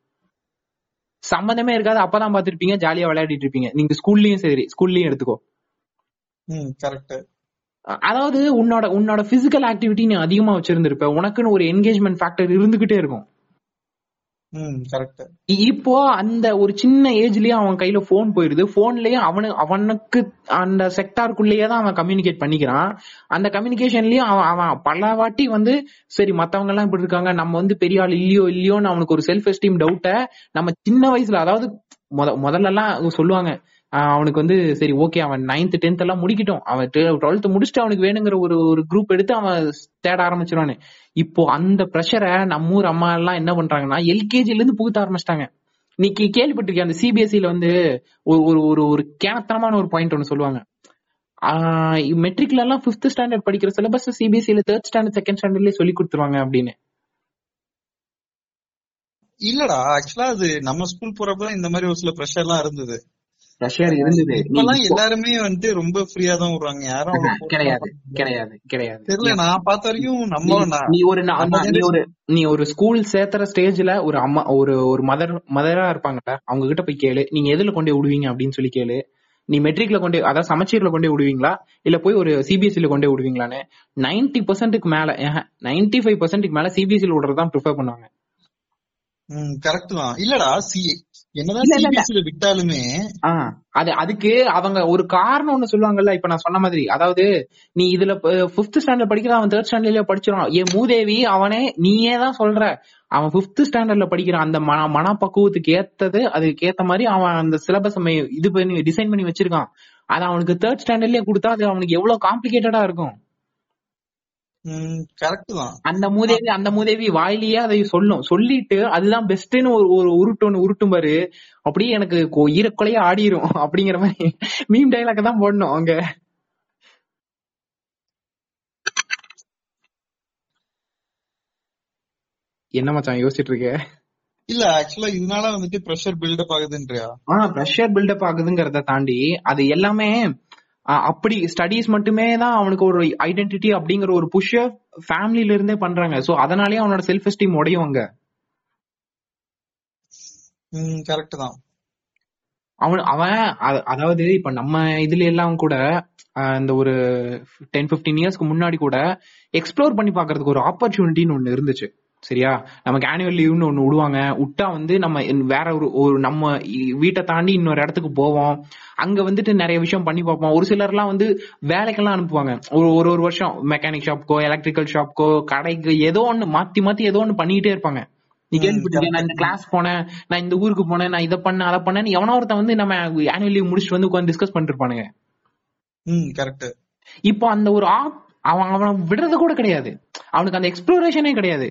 சம்பந்தமே இருக்காது. அப்பதான் பாத்துருப்பீங்க ஜாலியா விளையாடிட்டு இருப்பீங்க நீங்க ஸ்கூல்லயும். சரி ஸ்கூல்லயும் எடுத்துக்கோ. கரெக்ட். அதாவது உன்னோட பிசிக்கல் ஆக்டிவிட்டி நீ அதிகமா வச்சிருந்திருப்ப, உனக்குன்னு ஒரு என்கேஜ்மெண்ட் ஃபேக்டர் இருந்துகிட்டே இருக்கும். இப்போ அந்த ஒரு சின்ன ஏஜ்லயே அவன் கையில போன் போயிருது, போன்லயே அவனுக்கு அந்த செக்டாருக்குள்ளேயேதான் அவன் கம்யூனிகேட் பண்ணிக்கிறான். அந்த கம்யூனிகேஷன்லயும் அவன் பல வாட்டி வந்து சரி மத்தவங்க எல்லாம் இப்படி இருக்காங்க நம்ம வந்து பெரிய ஆள் இல்லையோ இல்லையோன்னு அவனுக்கு ஒரு செல்ஃப் எஸ்டீம் டவுட்டை நம்ம சின்ன வயசுல, அதாவது முதல்ல எல்லாம் சொல்லுவாங்க அவனுக்கு வந்து சரி ஓகே அவன் 9th 10th எல்லாம் முடிக்கட்டும் அவன் 12th முடிச்சுட்டு அவனுக்கு வேணுங்கிற ஒரு குரூப் எடுத்து அவன் தேட ஆரம்பிச்சிருவானு. இப்போ அந்த பிரஷரை நம்ம ஊர் அம்மா எல்லாம் என்ன பண்றாங்கன்னா எல்கேஜில இருந்து புகுத்த ஆரம்பிச்சிட்டாங்க. நீ கேள்விப்பட்டிருக்கேன் அந்த சிபிஎஸ்இல வந்து ஒரு ஒரு ஒரு கேனத்தனமான ஒரு பாயிண்ட் ஒன்னு சொல்லுவாங்க, மெட்ரிக்ல எல்லாம் 5th standard படிக்கிற சிலபஸ் சிபிஎஸ்இல 3rd standard 2nd standardலயே சொல்லி கொடுத்துருவாங்க அப்படின்னு. இல்லடா ஆக்சுவலா அது நம்ம ஸ்கூல் போறப்பதான் இந்த மாதிரி ஒரு சில பிரஷர் எல்லாம் இருந்தது. எல்லாருமே வந்து ரொம்ப ஃப்ரீயா தான் வருவாங்க, யாரும் கிடையாது கிடையாது கிடையாது. தெரியல நான் பார்த்த வரைக்கும் நீ ஒரு ஸ்கூல் சேர்த்துற ஸ்டேஜ்ல ஒரு அம்மா ஒரு மதரா இருப்பாங்கல்ல அவங்க கிட்ட போய் கேளு நீங்க எதுல கொண்டே விடுவீங்க அப்படின்னு சொல்லி கேளு, நீ மெட்ரிக்ல கொண்டே அதாவது சமச்சீர்ல கொண்டே விடுவீங்களா இல்ல போய் ஒரு சிபிஎஸ்இல கொண்டே விடுவீங்களான்னு 95% சிபிஎஸ்இல விடுறதுதான் ப்ரிஃபர் பண்ணுவாங்க. கரெக்ட் தான். இல்லடா என்னதான் விட்டாலுமே அதுக்கு அவங்க ஒரு காரணம் ஒண்ணு சொல்லுவாங்கல்ல, இப்ப நான் சொன்ன மாதிரி அதாவது நீ இதுல 5th standard படிக்கிறான் அவன் 3rd standardலயே படிச்சிருவான். ஏ மூதேவி அவனே நீயே தான் சொல்ற அவன் 5th standardல படிக்கிறான், அந்த மனப்பக்குவத்துக்கு ஏத்தது அதுக்கு ஏத்த மாதிரி அவன் அந்த சிலபஸ் இது பண்ணி டிசைன் பண்ணி வச்சிருக்கான். அது அவனுக்கு 3rd standardலயே கொடுத்தா அது அவனுக்கு எவ்வளவு காம்ப்ளிகேட்டடா இருக்கும். கரெக்ட் தான். அந்த மூதேவி வாயிலேயே அதை சொல்லிட்டு அதுதான் பெஸ்ட்னு ஒரு உருட்டும் பாரு, அப்படியே எனக்கு ஈரக்குலையா ஆடிரும் அப்படிங்கிற மாதிரி மீம் டயலாக் தான் போடணும் அங்க. என்ன மச்சான் யோசிச்சுட்டு இருக்க? இல்ல ஆக்சுவலா இதனால வந்துட்டு பிரஷர் பில்டப் ஆகுதுன்றியா? பிரஷர் பில்டப் ஆகுதுங்கறத தாண்டி அது எல்லாமே அப்படி ஸ்டடிஸ் மட்டுமே தான் அவனுக்கு ஒரு ஐடென்டிட்டி அப்படிங்கிற ஒரு புஷ் ஃபேமிலில இருந்தே பண்றாங்க. சோ அதனாலயே அவனோட செல்ஃப் எஸ்டீம் உடையும் அங்க. கரெக்ட் தான். அவன் அதாவது இப்ப நம்ம இதுல எல்லாம் கூட இந்த ஒரு 10-15 இயர்ஸ்க்கு முன்னாடி கூட எக்ஸ்ப்ளோர் பண்ணி பாக்குறதுக்கு ஒரு ஆப்பர்ச்சுனிட்டின்னு ஒண்ணு இருந்துச்சு. சரியா, நமக்கு ஆனுவல் லீவ்னு ஒண்ணு விடுவாங்க. விட்டா வந்து நம்ம வேற ஒரு நம்ம வீட்டை தாண்டி இன்னொரு இடத்துக்கு போவோம், அங்க வந்துட்டு நிறைய விஷயம் பண்ணி பார்ப்போம். ஒரு சிலர்லாம் வந்து வேலைக்கெல்லாம் அனுப்புவாங்க, ஒரு ஒரு வருஷம் மெக்கானிக் ஷாப்க்கோ எலக்ட்ரிக்கல் ஷாப்க்கோ கடைக்கு ஏதோ ஒண்ணு மாத்தி மாத்தி ஏதோ ஒண்ணு பண்ணிக்கிட்டே இருப்பாங்க. நீ கேள்விப்பட்டிருக்கேன், நான் இந்த கிளாஸ் போனேன், நான் இந்த ஊருக்கு போனேன், நான் இதை பண்ண அதை பண்ணேன்னு எவனோ ஒருத்தன் வந்து நம்ம ஆனுவல் லீவ் முடிச்சுட்டு வந்து உட்காந்து டிஸ்கஸ் பண்ணிட்டு இருப்பானுங்க. கரெக்ட். இப்போ அந்த ஒரு அவனை விடுறது கூட கிடையாது, அவனுக்கு அந்த எக்ஸ்ப்ளோரேஷனே கிடையாது.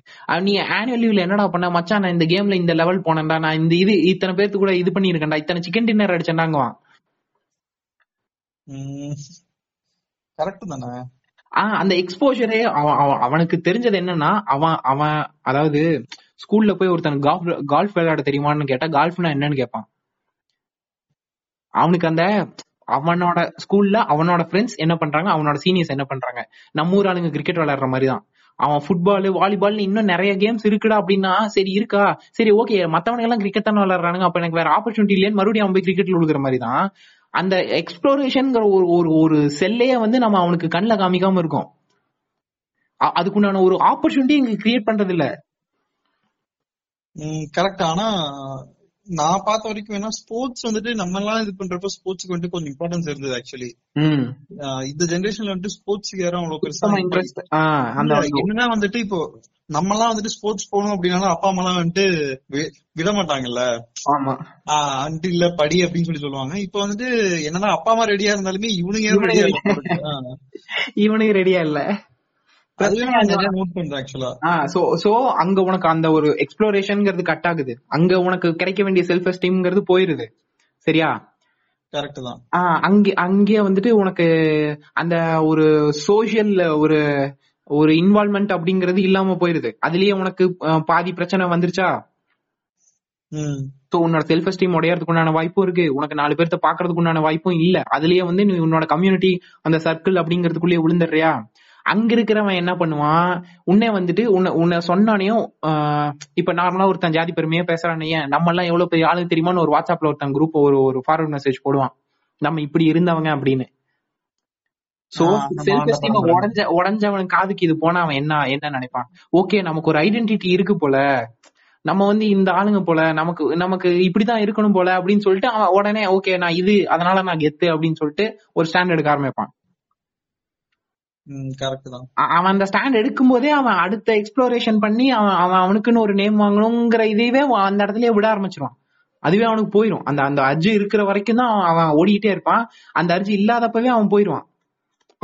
நீ ஆனுவல் லீவ்ல என்னடா பண்ண மச்சான், நான் இந்த கேம்ல இந்த லெவல் போனேன்டா, நான் இந்த இது இத்தனை பேர்த்து கூட இது பண்ணி இருக்கேன்டா, இத்தனை சிக்கன் டின்னர் அடிச்சேன்டாங்குவான். கரெக்ட் தானே? அந்த எக்ஸ்போஷரே அவனுக்கு தெரிஞ்சது என்னன்னா, அவன் அதாவது ஸ்கூல்ல போய் ஒருத்தன் கால்ஃப் விளையாட தெரியுமான்னு கேட்டா கால்ஃப்னா என்னன்னு கேட்பான். அவனுக்கு அந்த அவனோட ஸ்கூல்ல அவனோட ஃப்ரெண்ட்ஸ் என்ன பண்றாங்க, அவனோட சீனியர்ஸ் என்ன பண்றாங்க, நம்ம ஊர் ஆளுங்க கிரிக்கெட் விளையாடுற மாதிரி தான் அவன் ஃபுட்பால் வாலிபால் இன்னும் நிறைய கேம்ஸ் இருக்குடா அப்படின்னா சரி இருக்கா, சரி ஓகே மத்தவனுக்கு எல்லாம் கிரிக்கெட் தானே விளையாடுறானுங்க, அப்ப எனக்கு வேற ஆப்பர்ச்சுனிட்டி இல்லையே, மறுபடியும் அவன் போய் கிரிக்கெட்ல விழுகிற மாதிரி தான். அந்த எக்ஸ்ப்ளோரேஷன் ஒரு செல்லையே வந்து நம்ம அவனுக்கு கண்ணில் காமிக்காம இருக்கும். அதுக்குண்டான ஒரு ஆப்பர்ச்சுனிட்டி இங்க கிரியேட் பண்றது இல்ல. கரெக்ட். ஆனா நான் பார்த்த வரைக்கும் என்ன ஸ்போர்ட்ஸ் வந்துட்டு நம்ம எல்லாம் இது பண்றப்ப ஸ்போர்ட்ஸ்க்கு வந்துட்டு கொஞ்சம் இம்பார்ட்டன்ஸ் இருந்தது. ஆக்சுவலி இந்த ஜெனரேஷன்ல வந்துட்டு ஸ்போர்ட்ஸ்க்கு யாரும் அவ்வளவு பெருசா இன்ட்ரெஸ்ட் என்னன்னா வந்துட்டு இப்போ நம்ம எல்லாம் வந்துட்டு ஸ்போர்ட்ஸ் போகணும் அப்படின்னாலும் அப்பா அம்மா எல்லாம் வந்துட்டு விட மாட்டாங்கல்ல, வந்துட்டு இல்ல படி அப்படின்னு சொல்லி சொல்லுவாங்க. இப்ப வந்துட்டு என்னன்னா அப்பா அம்மா ரெடியா இருந்தாலுமே இவனுக்கு ரெடியா இல்ல. அங்க உனக்கு அந்த ஒரு எக்ஸ்ப்ளோரேஷன் கட் ஆகுது, அங்க உனக்கு கிடைக்க வேண்டிய செல்ஃப் எஸ்டீம்ங்கிறது போயிருது. சரியா? கரெக்ட் தான். அங்கே வந்துட்டு உனக்கு அந்த ஒரு சோஷியல் ஒரு ஒரு இன்வால்வ்மெண்ட் அப்படிங்கறது இல்லாம போயிருது. அதுலயே உனக்கு பாதி பிரச்சனை வந்துருச்சா, உன்னோட செல்ஃப் எஸ்டீம் உடையறதுக்குண்டான வாய்ப்பும் இருக்கு, உனக்கு நாலு பேர்த்த பாக்குறதுக்குண்டான வாய்ப்பும் இல்ல. அதுலயே வந்து நீ உன்னோட கம்யூனிட்டி அந்த சர்க்கிள் அப்படிங்கறதுக்குள்ளேயே விழுந்துடுறியா. அங்க இருக்கிறவன் என்ன பண்ணுவான், உன்னை வந்துட்டு உன்னை சொன்னானையும் இப்ப நார்மலா ஒருத்தன் ஜாதி பெருமையா பேசுறானே, நம்ம எல்லாம் எவ்வளவு பெரிய ஆளு தெரியுமான்னு ஒரு வாட்ஸ்அப்ல ஒருத்தன் குரூப் ஒரு ஃபார்வர்ட் மெசேஜ் போடுவான், நம்ம இப்படி இருந்தவங்க அப்படின்னு. சோ செல்ஃப் எஸ்டீம் உடஞ்சவன் காதுக்கு இது போனா அவன் என்ன நினைப்பான், ஓகே நமக்கு ஒரு ஐடென்டிட்டி இருக்கு போல, நம்ம வந்து இந்த ஆளுங்க போல, நமக்கு இப்படிதான் இருக்கணும் போல அப்படின்னு சொல்லிட்டு அவன் உடனே ஓகே நான் இது அதனால நான் கெத்து அப்படின்னு சொல்லிட்டு ஒரு ஸ்டாண்டர்டுக்கு ஆரம்பிப்பான். அவன் அந்த ஸ்டாண்ட் எடுக்கும் போதே அவன் அடுத்த எக்ஸ்ப்ளோரேஷன் பண்ணி அவன் அவனுக்குன்னு ஒரு நேம் வாங்கணுங்கிற இதையவே அந்த இடத்துலயே விட ஆரம்பிச்சிருவான். அதுவே அவனுக்கு போயிடும். அந்த அர்ஜி இருக்கிற வரைக்கும் தான் அவன் ஓடிக்கிட்டே இருப்பான், அந்த அர்ஜி இல்லாதப்பவே அவன் போயிடுவான்.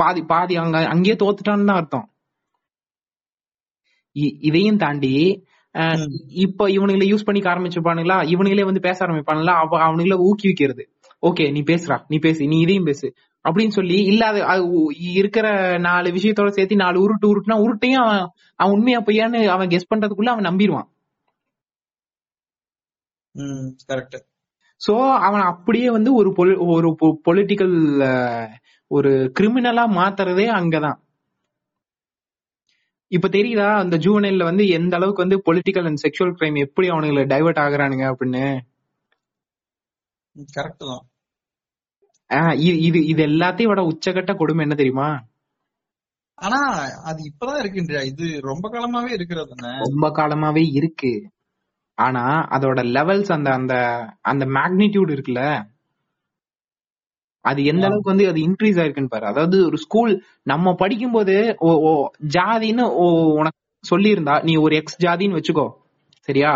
பாதி பாதி அவங்க அங்கேயே தோத்துட்டான்னு தான் அர்த்தம். இதையும் தாண்டி இப்ப இவனுங்கள யூஸ் பண்ணி ஆரம்பிச்சுப்பானுங்களா, இவனுங்களே வந்து பேச ஆரம்பிப்பானுங்களா, அவனுங்கள ஊக்குவிக்கிறது. ஓகே நீ பேசுறா, நீ பேசு, நீ இதையும் பேசு அப்படின்னு சொல்லி இல்லாத இருக்கிற நாலு விஷயத்தோட சேர்த்து நாலு உருட்டுனா உருட்டையும் அவன் உண்மையா பொய்யான்னு அவன் கெஸ் பண்றதுக்குள்ள அவன் நம்பிடுவான். கரெக்ட். சோ அவன் அப்படியே வந்து ஒரு பொலிட்டிக்கல் ஒரு கிரிமினலா மாத்துறதே அங்கதான். இப்ப தெரியுதா அந்த ஜூவனைல்ல வந்து எந்த அளவுக்கு வந்து பொலிட்டிக்கல் அண்ட் செக்ஷுவல் கிரைம் எப்படி அவனுங்களை டைவர்ட் ஆகுறானுங்க அப்படின்னு. கரெக்ட் தான். இது எல்லாத்தையும் விட உச்சகட்ட கொடுமை என்ன தெரியுமா? ஆனா அது இப்பதான் இருக்குன்றியா? இது ரொம்ப காலமாவே இருக்கிறது, ரொம்ப காலமாவே இருக்கு. ஆனா அதோட லெவல்ஸ் அந்த அந்த அந்த மேக்னிடியூட் இருக்குல்ல, அது எந்த அளவுக்கு வந்து அது இன்க்ரீஸ் ஆயிருக்குன்னு பாரு. அதாவது ஒரு ஸ்கூல் நம்ம படிக்கும் போது ஜாதின்னு உனக்கு சொல்லி இருந்தா, நீ ஒரு எக்ஸ் ஜாதின்னு வச்சுக்கோ, சரியா,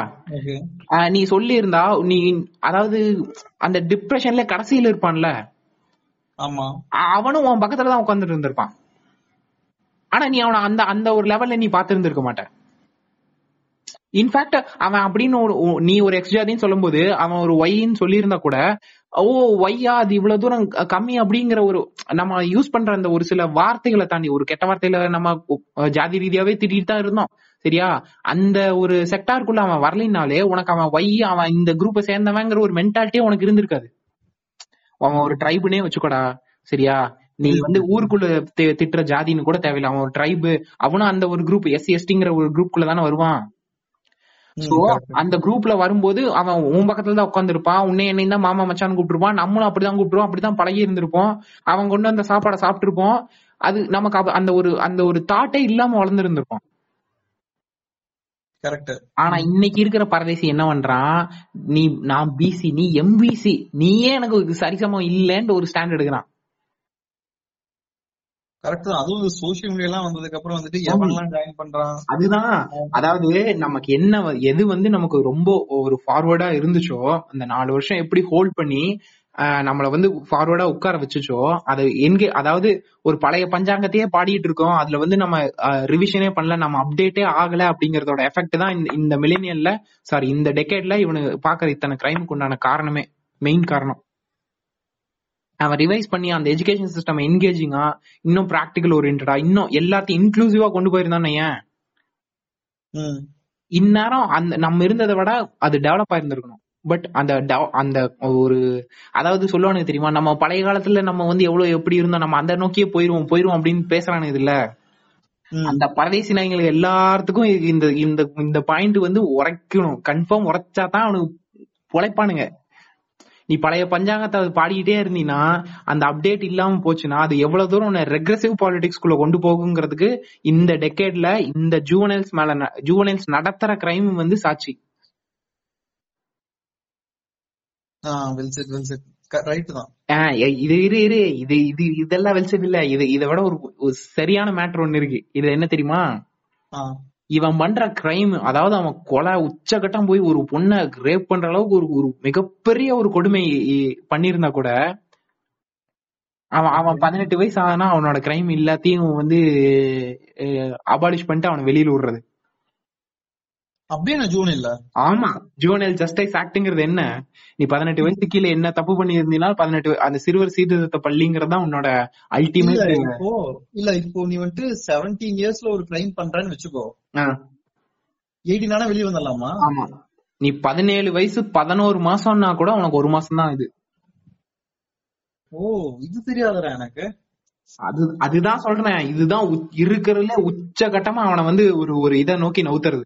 நீ சொல்லி இருந்தா நீ அதாவது அந்த டிப்ரெஷன்ல கடைசியில இருப்பான்ல, அவனும் உன் பக்கத்துல தான் உட்காந்துட்டு இருந்திருப்பான். ஆனா நீ அவன அந்த அந்த ஒரு லெவல்ல நீ பாத்துருந்து இருக்க மாட்ட. இன்ஃபேக்ட் அவன் அப்படின்னு நீ ஒரு எக்ஸ்ஜாதின்னு சொல்லும் போது அவன் ஒரு ஒய்ன்னு சொல்லியிருந்தா கூட, ஓ ஒய்யா அது இவ்வளவு தூரம் கம்மி அப்படிங்கிற ஒரு நம்ம யூஸ் பண்ற அந்த ஒரு சில வார்த்தைகளை தாண்டி ஒரு கெட்ட வார்த்தையில நம்ம ஜாதி ரீதியாவே திட்டிட்டு தான் இருந்தோம். சரியா? அந்த ஒரு செக்டாருக்குள்ள அவன் வரலினாலே உனக்கு அவன் ஒய் அவன் இந்த குரூப்பை சேர்ந்தவங்கிற ஒரு மென்டாலிட்டியே உனக்கு இருந்திருக்காது. அவன் ஒரு ட்ரைபுனே வச்சுக்கோடா, சரியா, நீ வந்து ஊருக்குள்ள திட்டுற ஜாதின்னு கூட தேவையில்ல, அவன் ஒரு ட்ரைபு, அவனும் அந்த ஒரு குரூப் எஸ்சி எஸ்டிங்கிற ஒரு குரூப்குள்ளதானே வருவான். சோ அந்த குரூப்ல வரும்போது அவன் உன் பக்கத்துல தான் உட்காந்துருப்பான், உன்னை என்னையும் தான் மாமா மச்சான்னு கூப்பிட்டுருப்பான், நம்மளும் அப்படிதான் கூப்பிட்டுருவோம், அப்படிதான் பழகி இருந்திருப்போம், அவன் கொண்டு அந்த சாப்பாடை சாப்பிட்டுருப்போம். அது நமக்கு அந்த ஒரு தாட்டே இல்லாம வளர்ந்துருந்திருப்போம். ஆனா இன்னைக்கு இருக்கிற பரதேசி என்ன பண்றான், நீ நான் பிசி நீ எம்பிசி நீயே எனக்கு சரிசமம் இல்லன்னு ஒரு ஸ்டாண்ட் எடுக்கிறான். அதுவும் சோசியல் மீடியாலாம் வந்ததுக்கு அப்புறம் வந்துட்டு எவன்லாம் ஜாயின் பண்றான் அதுதான். அதாவது நமக்கு என்ன எது வந்து நமக்கு ரொம்ப ஒரு ஃபார்வர்டா இருந்துச்சோ, அந்த 4 வருஷம் எப்படி ஹோல்ட் பண்ணி நம்மள வந்து ஃபார்வர்டா உட்கார வச்சுச்சோ, அது எங்க அதாவது ஒரு பழைய பஞ்சாங்கத்தையே பாடிட்டு இருக்கோம், அதுல வந்து நம்ம ரிவிஷனே பண்ணல, நம்ம அப்டேட்டே ஆகல அப்படிங்கறதோட எஃபெக்ட் தான் இந்த மில்லினியல்ல சாரி இந்த டெக்கேட்ல இவனுக்கு பாக்குற இத்தனை கிரைமுக்கு உண்டான காரணமே, மெயின் காரணம். அவன் ரிவைஸ் பண்ணி அந்த எஜுகேஷன் சிஸ்டம் என்கேஜிங்கா இன்னும் பிராக்டிகல் ஓரியன்டா இன்னும் எல்லாத்தையும் இன்க்ளூசிவா கொண்டு போயிருந்தானே இந்நேரம் அந்த நம்ம இருந்ததை விட அது டெவலப் ஆயிருந்திருக்கணும். பட் அந்த ஒரு அதாவது சொல்லுவானுங்க தெரியுமா, நம்ம பழைய காலத்துல நம்ம வந்து எவ்வளவு எப்படி இருந்தோம், நம்ம அந்த நோக்கியே போயிருவோம் அப்படின்னு பேசுறானுங்க. இதுல அந்த பரதேசி நாய்களுக்கு எல்லாத்துக்கும் இந்த இந்த பாயிண்ட் வந்து உரைக்கணும், கன்ஃபார்ம் உரைச்சாதான் அவனுக்கு உழைப்பானுங்க. நீ பழைய பஞ்சாங்கத்தை பாடிக்கிட்டே இருந்தீங்கன்னா அந்த அப்டேட் இல்லாம போச்சுன்னா அது எவ்வளவு தூரம் ரெக்ரெசிவ் பாலிடிக்ஸ்குள்ள கொண்டு போகுங்கிறதுக்கு இந்த டெக்கேட்ல இந்த ஜூவனைல்ஸ் நடத்துற கிரைம் வந்து சாட்சி. இதெல்லாம் வெல்செட் இல்ல, இதை விட ஒரு சரியான மேட்டர் ஒண்ணு இருக்கு. இது என்ன தெரியுமா, இவன் பண்ற கிரைம் அதாவது அவன் கொலை உச்சகட்டம் போய் ஒரு பொண்ணை ரேப் பண்ற அளவுக்கு ஒரு மிகப்பெரிய ஒரு கொடுமை பண்ணிருந்தா கூட அவன் 18 வயசு ஆனா அவனோட கிரைம் எல்லாத்தையும் வந்து அபாலிஷ் பண்ணிட்டு அவனை வெளியில விடுறது அப்படியே ஜூன் இல்ல. ஆமா, ஜூனல் ஜஸ்டிஸ் ஆக்ட்ங்கிறது என்ன, நீ 18 வயசு கீழே என்ன தப்பு பண்ணி இருந்தீங்கன்னா 18 அந்த சிறுவர் சீர்திருத்த பள்ளிங்கிறதா உன்னோட அல்டிமேட். இல்ல இப்போ நீ வந்து 17 இயர்ஸ்ல ஒரு கிரைம் பண்றன்னு வச்சுக்கோ, 18 ஆனா வெளிய வந்துடலாமா? ஆமா, நீ 17 வயசு 11 மாசம்னா கூட உனக்கு 1 மாசம் தான் இது. ஓ, இது தெரியாதடா எனக்கு. அதுதான் சொல்றேன், இதுதான் இருக்கிறதுல உச்சகட்டமா அவனை வந்து ஒரு இதை நோக்கி நவுத்துறது.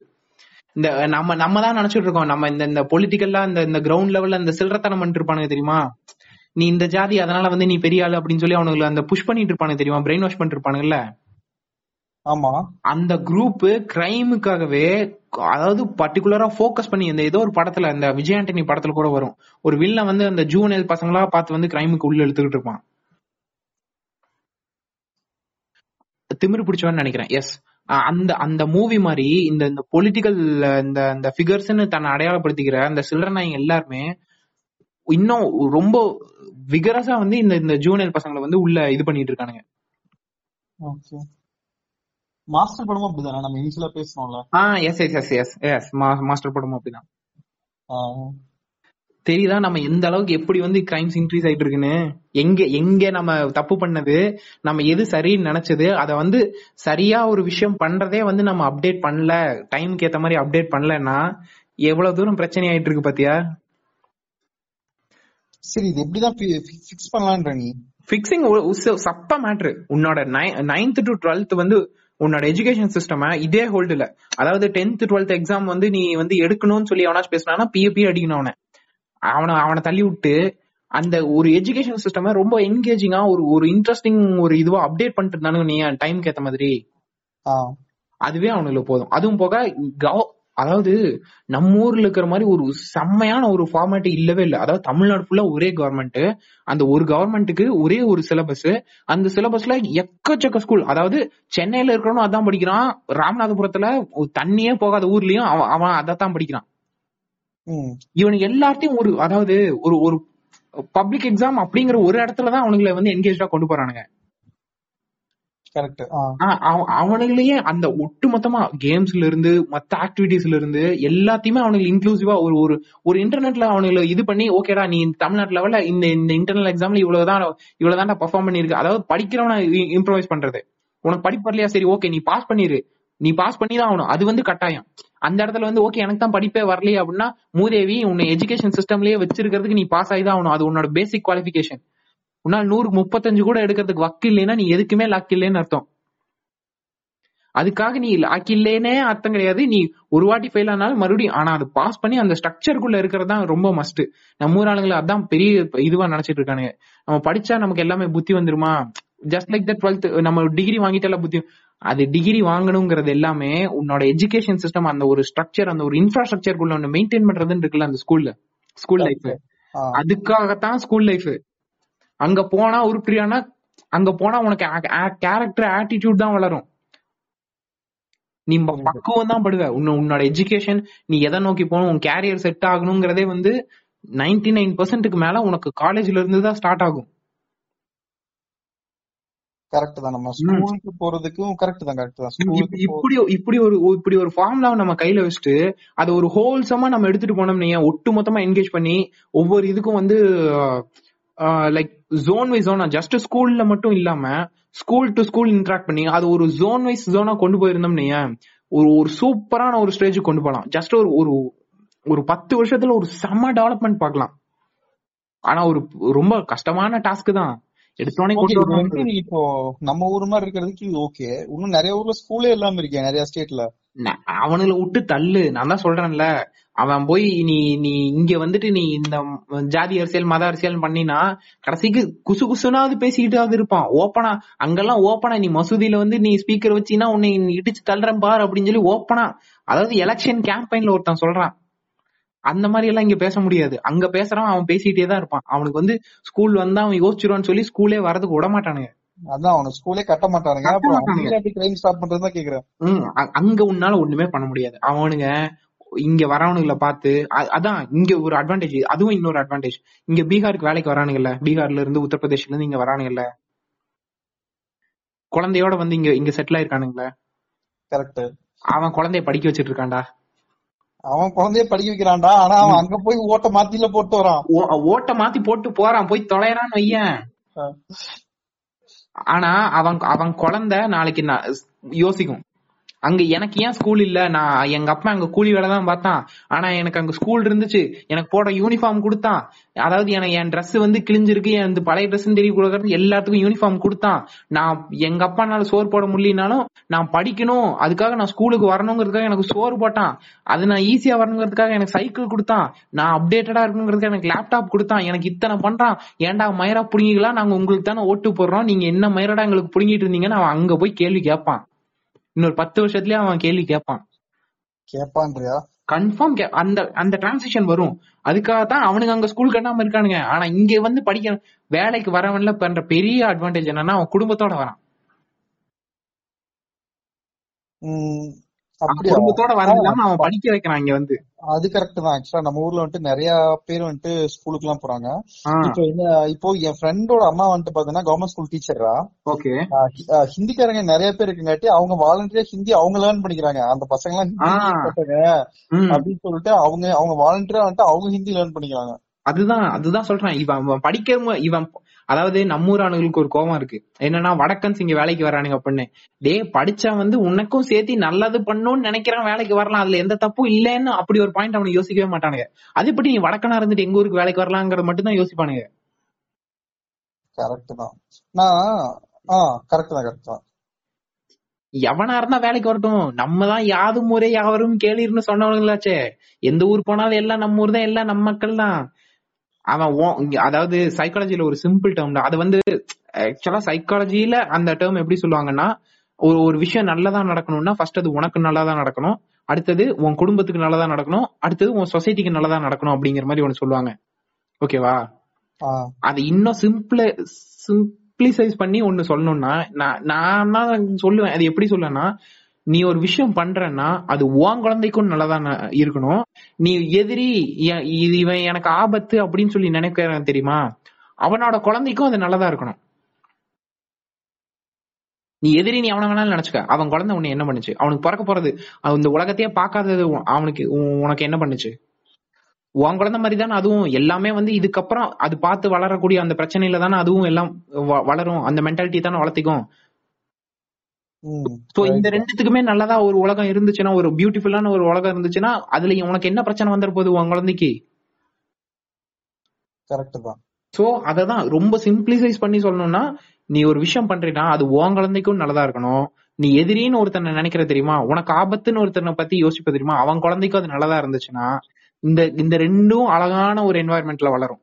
இந்த நம்ம தான் நினைச்சிட்டு இருக்கோம், நம்ம இந்த பொலிட்டிக்கல்லா இந்த கிரவுண்ட் லெவல்ல இந்த சில்லறத்தனம் பண்ணிட்டு இருப்பானுங்க தெரியுமா, நீ இந்த ஜாதி அதனால வந்து நீ பெரிய ஆளு அப்படின்னு சொல்லி அவனுக்கு அந்த புஷ் பண்ணிட்டு இருப்பானுங்க தெரியுமா, பிரெயின் வாஷ் பண்ணிட்டு இருப்பானுங்கல்ல. ஆமா, அந்த குரூப் கிரைமுக்காகவே அதாவது பர்டிகுலரா போக்கஸ் பண்ணி இந்த ஏதோ ஒரு படத்துல இந்த விஜய் ஆண்டனி படத்துல கூட வரும், ஒரு வில்ல வந்து அந்த ஜூவனைல் பசங்களா பார்த்து வந்து கிரைமுக்கு உள்ள எடுத்துக்கிட்டு இருப்பான், திமிரு பிடிச்சவன்னு நினைக்கிறேன். எஸ், அந்த அந்த மூவி மாதிரி இந்த பொலிட்டிக்கல் இந்த ஃபிகர்ஸ் தன்னை அடையாளப்படுத்திக்கிற அந்த சில்லற நாயங்க எல்லாருமே இன்னும் ரொம்ப விகரஸா வந்து இந்த ஜூனியர் பசங்களை வந்து உள்ள இது பண்ணிட்டு இருக்கானுங்க. மாஸ்டர் படமும் அப்படிதான், நம்ம இனிஷியலா பேசுவோம்ல. Yes yes yes yes master படமும் அப்படிதான். தெரியுதா நம்ம எந்த அளவுக்கு எப்படி வந்து கிரைம்ஸ் இன்க்ரீஸ் ஆயிட்டு இருக்குன்னு, எங்க எங்க நம்ம தப்பு பண்ணது, நம்ம எது சரின்னு நினைச்சது, அதை வந்து சரியா ஒரு விஷயம் பண்றதே வந்து நம்ம அப்டேட் பண்ணல, டைமுக்கு ஏத்த மாதிரி அப்டேட் பண்ணலன்னா எவ்வளவு தூரம் பிரச்சனை ஆயிட்டு இருக்கு பாத்தியா. சரி, இது எப்படிதான் ஃபிக்ஸ் பண்ணலாம்ன்ற நீ ஃபிக்ஸிங் சப்ப மேட்ரு. உன்னோட 9th to 12th வந்து உன்னோட எஜுகேஷன் சிஸ்டம் இதே ஹோல்டுல, அதாவது 10th 12th எக்ஸாம் வந்து நீ வந்து எடுக்கணும்னு சொல்லி அவனாச்சும் பேசினா பிஏபி அடிக்கணும் அவனை அவனை தள்ளி விட்டு அந்த ஒரு எஜுகேஷன் சிஸ்டம் ரொம்ப என்கேஜிங்கா ஒரு இன்ட்ரெஸ்டிங் ஒரு இதுவா அப்டேட் பண்ணிட்டு இருந்தாலும் நீ டைம்க்கு ஏத்த மாதிரி அதுவே அவனுக்கு போதும். அதுவும் போக அதாவது நம்ம ஊர்ல இருக்கிற மாதிரி ஒரு செம்மையான ஒரு ஃபார்மேட் இல்லவே இல்லை. அதாவது தமிழ்நாடு ஃபுல்லா ஒரே கவர்மெண்ட், அந்த ஒரு கவர்மெண்ட்டுக்கு ஒரே ஒரு சிலபஸ், அந்த சிலபஸ்ல எக்கச்சக்க ஸ்கூல். அதாவது சென்னையில இருக்கிறவனும் அதான் படிக்கிறான், ராமநாதபுரத்துல தண்ணியே போகாத ஊர்லயும் அவன் அதான் படிக்கிறான். இவனுக்கு எல்லாத்தையும் ஒரு அதாவது ஒரு பப்ளிக் எக்ஸாம் அப்படிங்கிற ஒரு இடத்துலதான் அவனுங்களை வந்து என்கேஜா கொண்டு போறானுங்க. அவனுங்களையே அந்த ஒட்டு மொத்தமா கேம்ஸ்ல இருந்து மத்த ஆக்டிவிட்டிஸ்ல இருந்து எல்லாத்தையுமே அவனுக்கு இன்க்ளூசிவா ஒரு ஒரு இன்டர்நெட்ல அவனுங்களை இது பண்ணி, ஓகேடா நீ தமிழ்நாட்டு லெவல்ல இந்த இன்டர்னல் எக்ஸாம்ல இவ்வளவுதான் பெர்ஃபார்ம் பண்ணிருக்கு, அதாவது படிக்கிறவன இம்ப்ரவைஸ் பண்றது. உனக்கு படிப்படலையா, சரி ஓகே நீ பாஸ் பண்ணிரு, நீ பாஸ் பண்ணிதான் ஆகணும், அது வந்து கட்டாயம். அந்த இடத்துல வந்து ஓகே எனக்கு தான் படிப்பே வரலையே அப்படின்னா மூதேவி உன்னை எஜுகேஷன் சிஸ்டம்லயே வச்சிருக்கிறதுக்கு நீ பாஸ் ஆகிதான் ஆகணும், அது உன்னோட பேசிக் குவாலிபிகேஷன். உன்னால் 135 கூட எடுக்கிறதுக்கு வக்கு இல்லைன்னா நீ எதுக்குமே லாக் இல்லைன்னு அர்த்தம். அதுக்காக நீ ஆக்கிலேனே அர்த்தம் கிடையாது. நீ ஒரு வாட்டி ஃபெயில் ஆனாலும் மறுபடியும் ஆனா அது பாஸ் பண்ணி அந்த ஸ்ட்ரக்சருக்குள்ள இருக்கிறது தான் ரொம்ப மஸ்ட். நம்ம ஊர் ஆளுங்களை அதான் பெரிய இதுவா நினைச்சிட்டு இருக்கானுங்க. நம்ம படிச்சா நமக்கு எல்லாமே புத்தி வந்துருமா, ஜஸ்ட் லைக் த 12th நம்ம டிகிரி வாங்கிட்டால புத்தி. அது டிகிரி வாங்கணுங்கிறது எல்லாமே உன்னோட எஜுகேஷன் சிஸ்டம், அந்த ஒரு ஸ்ட்ரக்சர், அந்த ஒரு இன்ஃப்ராஸ்ட்ரக்சருக்குள்ள ஒன்னு மெயின்டைன் பண்றதுன்னு இருக்குல்ல அந்த ஸ்கூல் லைஃப். அதுக்காகத்தான் ஸ்கூல் லைஃப். அங்க போனா உருப்படியானா அங்க போனா உனக்கு கேரக்டர் ஆட்டிடியூட் தான் வளரும். நீ பக்குவம் தான் படுவ. உன்னோட எஜுகேஷன், நீ எதை நோக்கி போகணும், உன் கேரியர் செட் ஆகணுங்கிறதே வந்து 99% மேல உனக்கு காலேஜ்ல இருந்து தான் ஸ்டார்ட் ஆகும். கரெக்ட் தான். நம்ம ஸ்கூலுக்கு போறதுக்கும் கரெக்ட் தான். கரெக்ட் தான். இப்படி ஒரு ஃபார்முலாவை நம்ம கையில வச்சுட்டு அதை ஒரு ஹோல்சமா நம்ம எடுத்துட்டு போனோம்னே ஒட்டு மொத்தமா என்கேஜ் பண்ணி ஒவ்வொரு இதுக்கும் வந்து லைக் ஜோன் வைஸ் ஜோனா, ஜஸ்ட் ஸ்கூல்ல மட்டும் இல்லாம ஸ்கூல் டு ஸ்கூல் இன்ட்ராக்ட் பண்ணி அது ஒரு ஜோன் வைஸ் ஜோனா கொண்டு போயிருந்தோம்னே ஒரு சூப்பரான ஒரு ஸ்டேஜுக்கு கொண்டு போகலாம். ஜஸ்ட் ஒரு ஒரு 10 வருஷத்துல ஒரு செம டெவலப்மெண்ட் பார்க்கலாம். ஆனா ஒரு ரொம்ப கஷ்டமான டாஸ்க் தான். இப்போ நம்ம ஊர் மாதிரி இருக்கிறதுக்கு ஓகே, இன்னும் நிறைய ஊர்ல ஸ்கூலே இல்லாம இருக்கேன் நிறைய ஸ்டேட்ல. அவனுங்களை விட்டு தள்ளு. நான் தான் சொல்றேன்ல, அவன் போய் நீ இங்க வந்துட்டு நீ இந்த ஜாதி அரசியல் மத அரசியல் பண்ணினா கடைசிக்கு குசு குசுனாவது பேசிக்கிட்டாவது இருப்பான். ஓப்பனா அங்கெல்லாம் ஓப்பனா நீ மசூதியில வந்து நீ ஸ்பீக்கர் வச்சினா உன்னை இடிச்சு தள்ளுறேன் பார் அப்படின்னு சொல்லி ஓப்பனா, அதாவது எலெக்ஷன் கேம்பெயின்ல ஒருத்தன் சொல்றான். அந்த மாதிரி எல்லாம் இங்க பேச முடியாது. அங்க பேசுறான் அவன் பேசிட்டே தான் இருப்பான். அவனுக்கு வந்து ஸ்கூல் வந்தா அவன் யோசிச்சிருவான்னு சொல்லி ஸ்கூலே வரதுக்கு விட மாட்டானுங்க. அதான் அவனை ஸ்கூலே கட்ட மாட்டானுங்க. அங்க உன்னால ஒண்ணுமே பண்ண முடியாது. அவனுங்க இங்க வரவனுங்களை பார்த்து அதான் இங்க ஒரு அட்வான்டேஜ். அதுவும் இன்னொரு அட்வான்டேஜ், இங்க பீகாருக்கு வேலைக்கு வரானுங்கல்ல, பீகார்ல இருந்து உத்தரப்பிரதேஷ்ல இருந்து இங்க வரானுங்கல்ல குழந்தையோட வந்து இங்க செட்டில் ஆயிருக்கானுங்களே. கரெக்ட். அவன் குழந்தைய படிக்க வச்சிட்டு இருக்கான்டா. அவன் குழந்தைய படிக்க வைக்கிறான்டா. ஆனா அவன் அங்க போய் ஓட்ட மாத்தில போட்டு வரான். ஓட்ட மாத்தி போட்டு போறான், போய் தொலைறான்னு வையன். ஆனா அவன் குழந்தை நாளைக்கு யோசிக்கும், அங்க எனக்கு ஏன் ஸ்கூல் இல்ல, நான் எங்க அப்பா அங்க கூலி வேலை தான் பார்த்தான், ஆனா எனக்கு அங்க ஸ்கூல் இருந்துச்சு, எனக்கு போட யூனிஃபார்ம் கொடுத்தான், அதாவது என் ட்ரெஸ் வந்து கிழிஞ்சிருக்கு, என் பழைய ட்ரெஸ் தெரிய கொடுக்கறது எல்லாத்துக்கும் யூனிஃபார்ம் கொடுத்தான், நான் எங்க அப்பானால சோறு போட முடியலனாலும் நான் படிக்கணும் அதுக்காக நான் ஸ்கூலுக்கு வரணுங்கிறதுக்காக எனக்கு சோறு போட்டான், அது நான் ஈஸியா வரணுங்கிறதுக்காக எனக்கு சைக்கிள் கொடுத்தான், நான் அப்டேட்டடா இருக்கணுங்கிறதுக்காக எனக்கு லேப்டாப் கொடுத்தான், எனக்கு இத்தனை பண்றான். ஏன்டா மயிரா புடுங்கிக்கலாம், நாங்க உங்களுக்கு தானே ஓட்டு போடுறோம், நீங்க என்ன மயிரடா எங்களுக்கு புடுங்கிட்டு இருந்தீங்கன்னு அவன் அங்க போய் கேள்வி கேட்பான். இன்னொரு 10 வருஷத்துலயே அவன் கேள்வி கேட்பான்றியா கன்ஃபார்ம். அந்த டிரான்சிஷன் வரும். அதுக்காக தான் அவனுக்கு அங்க ஸ்கூல் கட்டாம இருக்கானுங்க. ஆனா இங்க வந்து படிக்க வேலைக்கு வரவன்ல பண்ற பெரிய அட்வான்டேஜ் என்னன்னா அவன் குடும்பத்தோட வரான். குடும்பத்தோட வரலாம் அவன் படிக்க வைக்கிறான் இங்க வந்து. அது கரெக்ட் தான். ஆக்சுவலா நம்ம ஊர்ல வந்துட்டு நிறைய பேர் வந்துட்டு ஸ்கூலுக்கு எல்லாம் போறாங்க. இப்போ என் ஃப்ரெண்டோட அம்மா வந்துட்டு பாத்தீங்கன்னா கவர்மெண்ட் ஸ்கூல் டீச்சரா. ஓகே. ஹிந்திக்காரங்க நிறைய பேர் இருக்குங்காட்டி அவங்க வாலண்டியா ஹிந்தி அவங்க லேர்ன் பண்ணிக்கிறாங்க. அந்த பசங்க எல்லாம் பசங்க அப்படின்னு சொல்லிட்டு அவங்க வாலண்டியா வந்துட்டு அவங்க ஹிந்தி லேர்ன் பண்ணிக்கிறாங்க. அதுதான் சொல்றேன். இவன் படிக்க அதாவது நம்ம ஊர் ஆளுங்களுக்கு ஒரு கோபம் இருக்கு என்னன்னா, வடக்கன்ஸ் இங்க வேலைக்கு வரானுங்க அப்படின்னு. டே படிச்சா வந்து உனக்கும் சேர்த்து நல்லது பண்ணணும்னு நினைக்கிறான், வேலைக்கு வரலாம், அதுல எந்த தப்பும் இல்லன்னு அப்படி ஒரு பாயிண்ட் அவனுக்கு யோசிக்கவே மாட்டானுங்க. அது இப்படி நீ வடக்கனா இருந்துட்டு எங்க ஊருக்கு வேலைக்கு வரலாங்கிறது மட்டும் தான் யோசிப்பானுங்க. கரெக்ட் தான். கரெக்ட் தான். எவனா இருந்தா வேலைக்கு வரட்டும், நம்மதான் யாதும் ஊரே யாவரும் கேளீர்னு சொன்னவங்களாச்சே. எந்த ஊர் போனாலும் எல்லாம் நம்ம ஊர் தான், எல்லாம் நம்ம மக்கள் தான். அவன் அதாவது சைக்காலஜில ஒரு சிம்பிள் டேர்ம் தான் அது வந்து. ஆக்சுவலா சைக்காலஜியில அந்த டேர்ம் எப்படி சொல்லுவாங்கன்னா, ஒரு விஷயம் நல்லதா நடக்கணும்னா ஃபர்ஸ்ட் அது உனக்கு நல்லதா நடக்கணும், அடுத்தது உன் குடும்பத்துக்கு நல்லதா நடக்கணும், அடுத்தது உன் சொசைட்டிக்கு நல்லதா நடக்கணும் அப்படிங்கிற மாதிரி ஒன்னு சொல்லுவாங்க. ஓகேவா? அது இன்னும் சிம்பிளிசைஸ் பண்ணி ஒன்னு சொல்லணும்னா, நான் சொல்லுவேன் அது எப்படி சொல்லனா, நீ ஒரு விஷயம் பண்றன்னா அது உன் குழந்தைக்கும் நல்லதா இருக்கணும். நீ எதிரி இவன் எனக்கு ஆபத்து அப்படின்னு சொல்லி நினைக்கிறான் தெரியுமா, அவனோட குழந்தைக்கும் அது நல்லதா இருக்கணும். நீ எதிரி நீ அவனை வேணாலும் நினைச்சுக்க, அவன் குழந்தை உன்னை என்ன பண்ணுச்சு, அவனுக்கு பிறக்க போறது இந்த உலகத்தையே பாக்காதது அவனுக்கு உனக்கு என்ன பண்ணுச்சு, உன் குழந்தை மாதிரி தானே அதுவும். எல்லாமே வந்து இதுக்கப்புறம் அது பார்த்து வளரக்கூடிய அந்த பிரச்சனையில தானே அதுவும் எல்லாம் வளரும், அந்த மென்டாலிட்டி தானே வளர்த்திக்கும். இந்த ரெண்டுத்துக்குமே நல்லதா ஒரு உலகம் இருந்துச்சுன்னா, ஒரு பியூட்டிஃபுல்லான ஒரு உலகம் இருந்துச்சுன்னா அதுல உனக்கு என்ன பிரச்சனை வந்திருப்போது உன் குழந்தைக்கு. கரெக்ட் தான். சோ அததான் ரொம்ப சிம்பிளிசைஸ் பண்ணி சொல்லணும்னா, நீ ஒரு விஷயம் பண்றீன்னா அது உன் குழந்தைக்கும் நல்லதா இருக்கணும், நீ எதிரின்னு ஒருத்தனை நினைக்கிற தெரியுமா, உனக்கு ஆபத்துன்னு ஒருத்தனை பத்தி யோசிப்ப தெரியுமா, அவன் குழந்தைக்கும் அது நல்லதா இருந்துச்சுன்னா இந்த இந்த ரெண்டும் அழகான ஒரு என்வாயர்மெண்ட்ல வளரும்.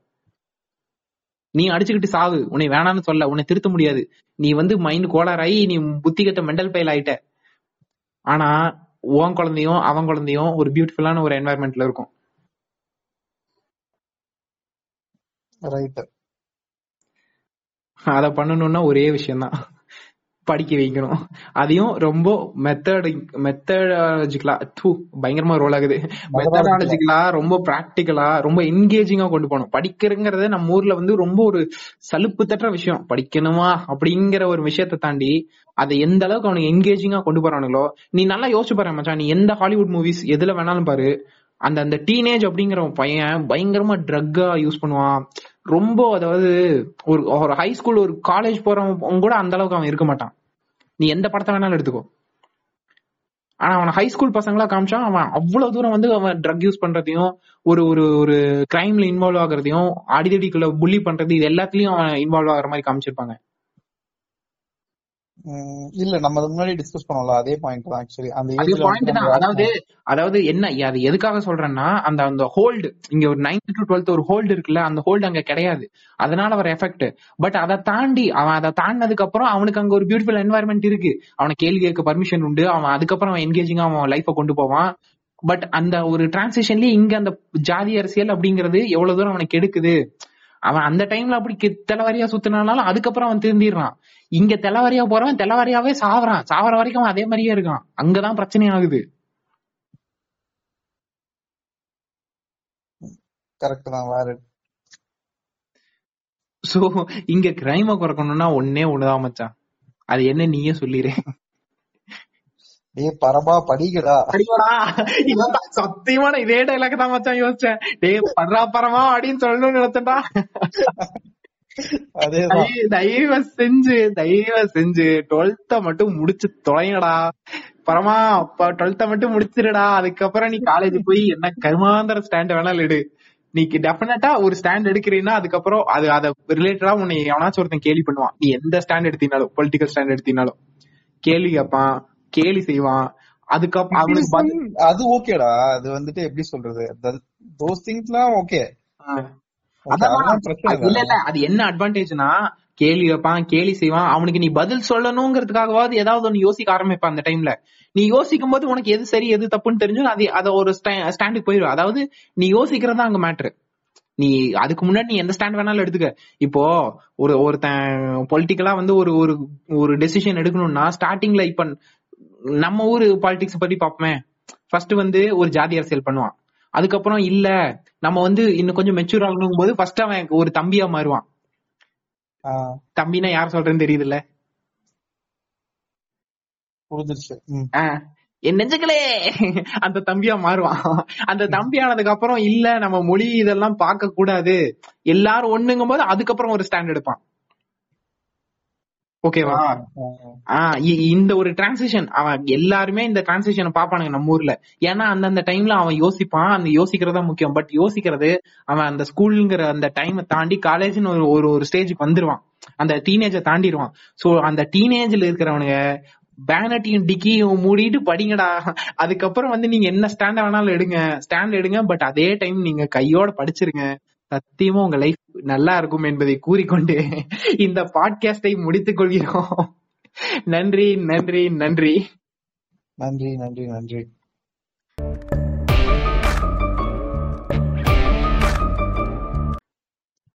நீ அடிச்சுக்கிட்டு சாவு, உன்னை வேணான்னு சொல்ல, உன்னை திருத்த முடியாது, நீ வந்து மைண்ட் கோளாறாயி நீ புத்திகட்ட மெண்டல் ஃபெயில் ஆயிட்ட. ஆனா உன் குழந்தையும் அவன் குழந்தையும் ஒரு பியூட்டிஃபுல்லான ஒரு என்வாயர்மெண்ட்ல இருக்கும். அத பண்ணணும்னா ஒரே விஷயம்தான், படிக்க வைக்கணும். அதையும் ரொம்ப மெத்தடாலஜிக்கலா பயங்கரமா ரோல் ஆகுது, மெத்தடாலஜிக்கலா ரொம்ப பிராக்டிக்கலா ரொம்ப என்கேஜிங்கா கொண்டு போகணும். படிக்கிறங்கிறத நம்ம ஊர்ல வந்து ரொம்ப ஒரு சலுப்பு தட்டுற விஷயம், படிக்கணுமா அப்படிங்கிற ஒரு விஷயத்த தாண்டி அதை எந்த அளவுக்கு அவனுக்கு என்கேஜிங்கா கொண்டு போறானுங்களோ. நீ நல்லா யோசிச்சு பாரு மச்சான், நீ எந்த ஹாலிவுட் மூவிஸ் எதுல வேணாலும் பாரு, அந்த அந்த டீனேஜ் அப்படிங்கிற பையன் பயங்கரமா ட்ரக்கா யூஸ் பண்ணுவான் ரொம்ப, அதாவது ஒரு ஹைஸ்கூல் ஒரு காலேஜ் போறவன் கூட அந்த அளவுக்கு அவன் இருக்க மாட்டான். நீ எந்த படத்தை வேணாலும் எடுத்துக்கோ, ஆனா அவன் ஹைஸ்கூல் பசங்களா காமிச்சான், அவன் அவ்வளவு தூரம் வந்து அவன் ட்ரக் யூஸ் பண்றதையும் ஒரு ஒரு கிரைம்ல இன்வால்வ் ஆகுறதையும் அடிதடிக்குள்ள புள்ளி பண்றது இது எல்லாத்துலயும் அவன் இன்வால்வ் ஆகுற மாதிரி காமிச்சிருப்பாங்க. இல்ல நம்ம முன்னாடி டிஸ்கஸ் பண்ணோம்ல அதே பாயிண்ட் தான் ஆக்சுவலி. அந்த பாயிண்ட் தான், அதாவது என்ன அது எதுக்காக சொல்றேன்னா, அந்த அந்த ஹோல்டு இங்க ஒரு 9th to 12th ஒரு ஹோல்டு இருக்குல்ல, அந்த ஹோல்டு அங்க கிடையாது, அதனால ஒரு எஃபெக்ட். பட் அதை தாண்டி அவன் அதை தாண்டினதுக்கு அப்புறம் அவனுக்கு அங்க ஒரு பியூட்டிஃபுல் என்வாயர்மெண்ட் இருக்கு, அவனை கேள்வி கேட்க பர்மிஷன் உண்டு, அவன் அதுக்கப்புறம் அவன் என்கேஜிங்கா அவன் லைஃப கொண்டு போவான். பட் அந்த ஒரு டிரான்சிஷன்லயே இங்க அந்த ஜாதி அரசியல் அப்படிங்கறது எவ்வளவு தூரம் அவனுக்கு எடுக்குது. அவன் அந்த டைம்ல அப்படி தலைவரியா சுத்தினாலும் அதுக்கப்புறம் அவன் திருந்திடுறான். இங்க தலைவரியா போறவன் தலைவரியாவே சாவறான், சாவற வரைக்கும் அவன் அதே மாதிரியே இருக்கான். அங்கதான் பிரச்சனை ஆகுது. கரெக்ட் தான் வாரு. சோ இங்க கிரைம குறைக்கணும்னா ஒன்னே ஒண்ணுதான் மச்சான், அது என்ன நீயே சொல்லிடுறேன், டே பரபா படிக்கடா படிக்கடா. இவன் சத்தியமான இதே டைலாக் தான் மச்சான் யோசிச்சேன், டே பரா பரமா அப்படின்னு சொல்லணும்னு நினைச்சேன்டா. தயவு செஞ்சு 12th மட்டும் முடிச்சு தொலைங்கடா பரமா, 12th மட்டும் முடிச்சிருடா. அதுக்கப்புறம் நீ காலேஜ் போய் என்ன கருமாந்திர ஸ்டாண்ட் வேணாலும் எடு, நீ டெஃபினட்டா ஒரு ஸ்டாண்ட் எடுக்கிறீன்னா அதுக்கப்புறம் அது அதை ரிலேட்டடா உன்னை எவனாச்சும் ஒருத்தன் கேள்வி பண்ணுவான். நீ எந்த ஸ்டாண்ட் எடுத்தினாலும் பொலிட்டிக்கல் ஸ்டாண்ட் எடுத்தினாலும் கேள்வி கேட்பான், கேலி செய்வான். அதுக்கப்புறம் அவனுக்கு அது ஓகேடா, அது வந்துட்டு எப்படி சொல்றது, தோஸ் திங்ஸ்லாம் ஓகே. இல்ல இல்ல அது என்ன அட்வான்டேஜ்னா, கேள்வி வைப்பான், கேலி செய்வான், அவனுக்கு நீ பதில் சொல்லணும்ங்கிறதுக்காகவாது ஏதாவது ஒன்னு யோசிக்க ஆரம்பிப்பான். அந்த டைம்ல நீ யோசிக்கும் போது உனக்கு எது சரி எது தப்புன்னு தெரிஞ்சு அதை ஒரு ஸ்டாண்டுக்கு போயிடும். அதாவது நீ யோசிக்கிறதா அங்க மேட்ரு, நீ அதுக்கு முன்னாடி நீ எந்த ஸ்டாண்ட் வேணாலும் எடுத்துக்க. இப்போ ஒருத்தன் பொலிட்டிக்கலா வந்து ஒரு ஒரு டெசிஷன் எடுக்கணும்னா ஸ்டார்டிங்ல இப்ப நம்ம ஊரு பாலிடிக்ஸ் பத்தி பாப்போமே, ஃபர்ஸ்ட் வந்து ஒரு ஜாதி அரசியல் பண்ணுவான், அதுக்கப்புறம் இல்ல நம்ம வந்து இன்னும் கொஞ்சம் மெச்சூர் ஆகணும் போது ஃபர்ஸ்ட் அவன் ஒரு தம்பியா மாறுவான். தம்பினா யார் சொல்றேன்னு தெரியுதுல்ல, என் நெஞ்சுக்களே அந்த தம்பியா மாறுவான். அந்த தம்பி ஆனதுக்கு அப்புறம் இல்ல நம்ம மொழி இதெல்லாம் பார்க்க கூடாது எல்லாரும் ஒண்ணுங்கும் போது அதுக்கப்புறம் ஒரு ஸ்டாண்ட் எடுப்பான். ஓகேவா? இந்த ஒரு டிரான்சிஷன் அவன் எல்லாருமே இந்த டிரான்சிஷனை பாப்பானுங்க நம்ம ஊர்ல. ஏன்னா அந்தந்த டைம்ல அவன் யோசிப்பான், அந்த யோசிக்கிறதா முக்கியம். பட் யோசிக்கிறது அவன் அந்த ஸ்கூலுங்கிற அந்த டைமை தாண்டி காலேஜ்னு ஒரு ஒரு ஸ்டேஜுக்கு வந்துருவான், அந்த டீனேஜை தாண்டிடுவான். சோ அந்த டீனேஜ்ல இருக்கிறவனுங்க பேனட்டியும் டிக்கியும் மூடிட்டு படிங்கடா, அதுக்கப்புறம் வந்து நீங்க என்ன ஸ்டாண்டை வேணாலும் எடுங்க, ஸ்டாண்ட் எடுங்க, பட் அதே டைம் நீங்க கையோட படிச்சிருங்க, சத்தியமா உங்க லைஃப் நல்லா இருக்கும் என்பதை கூறிக்கொண்டு இந்த பாட்காஸ்டை முடித்துக் கொள்கிறோம். நன்றி நன்றி நன்றி நன்றி நன்றி நன்றி.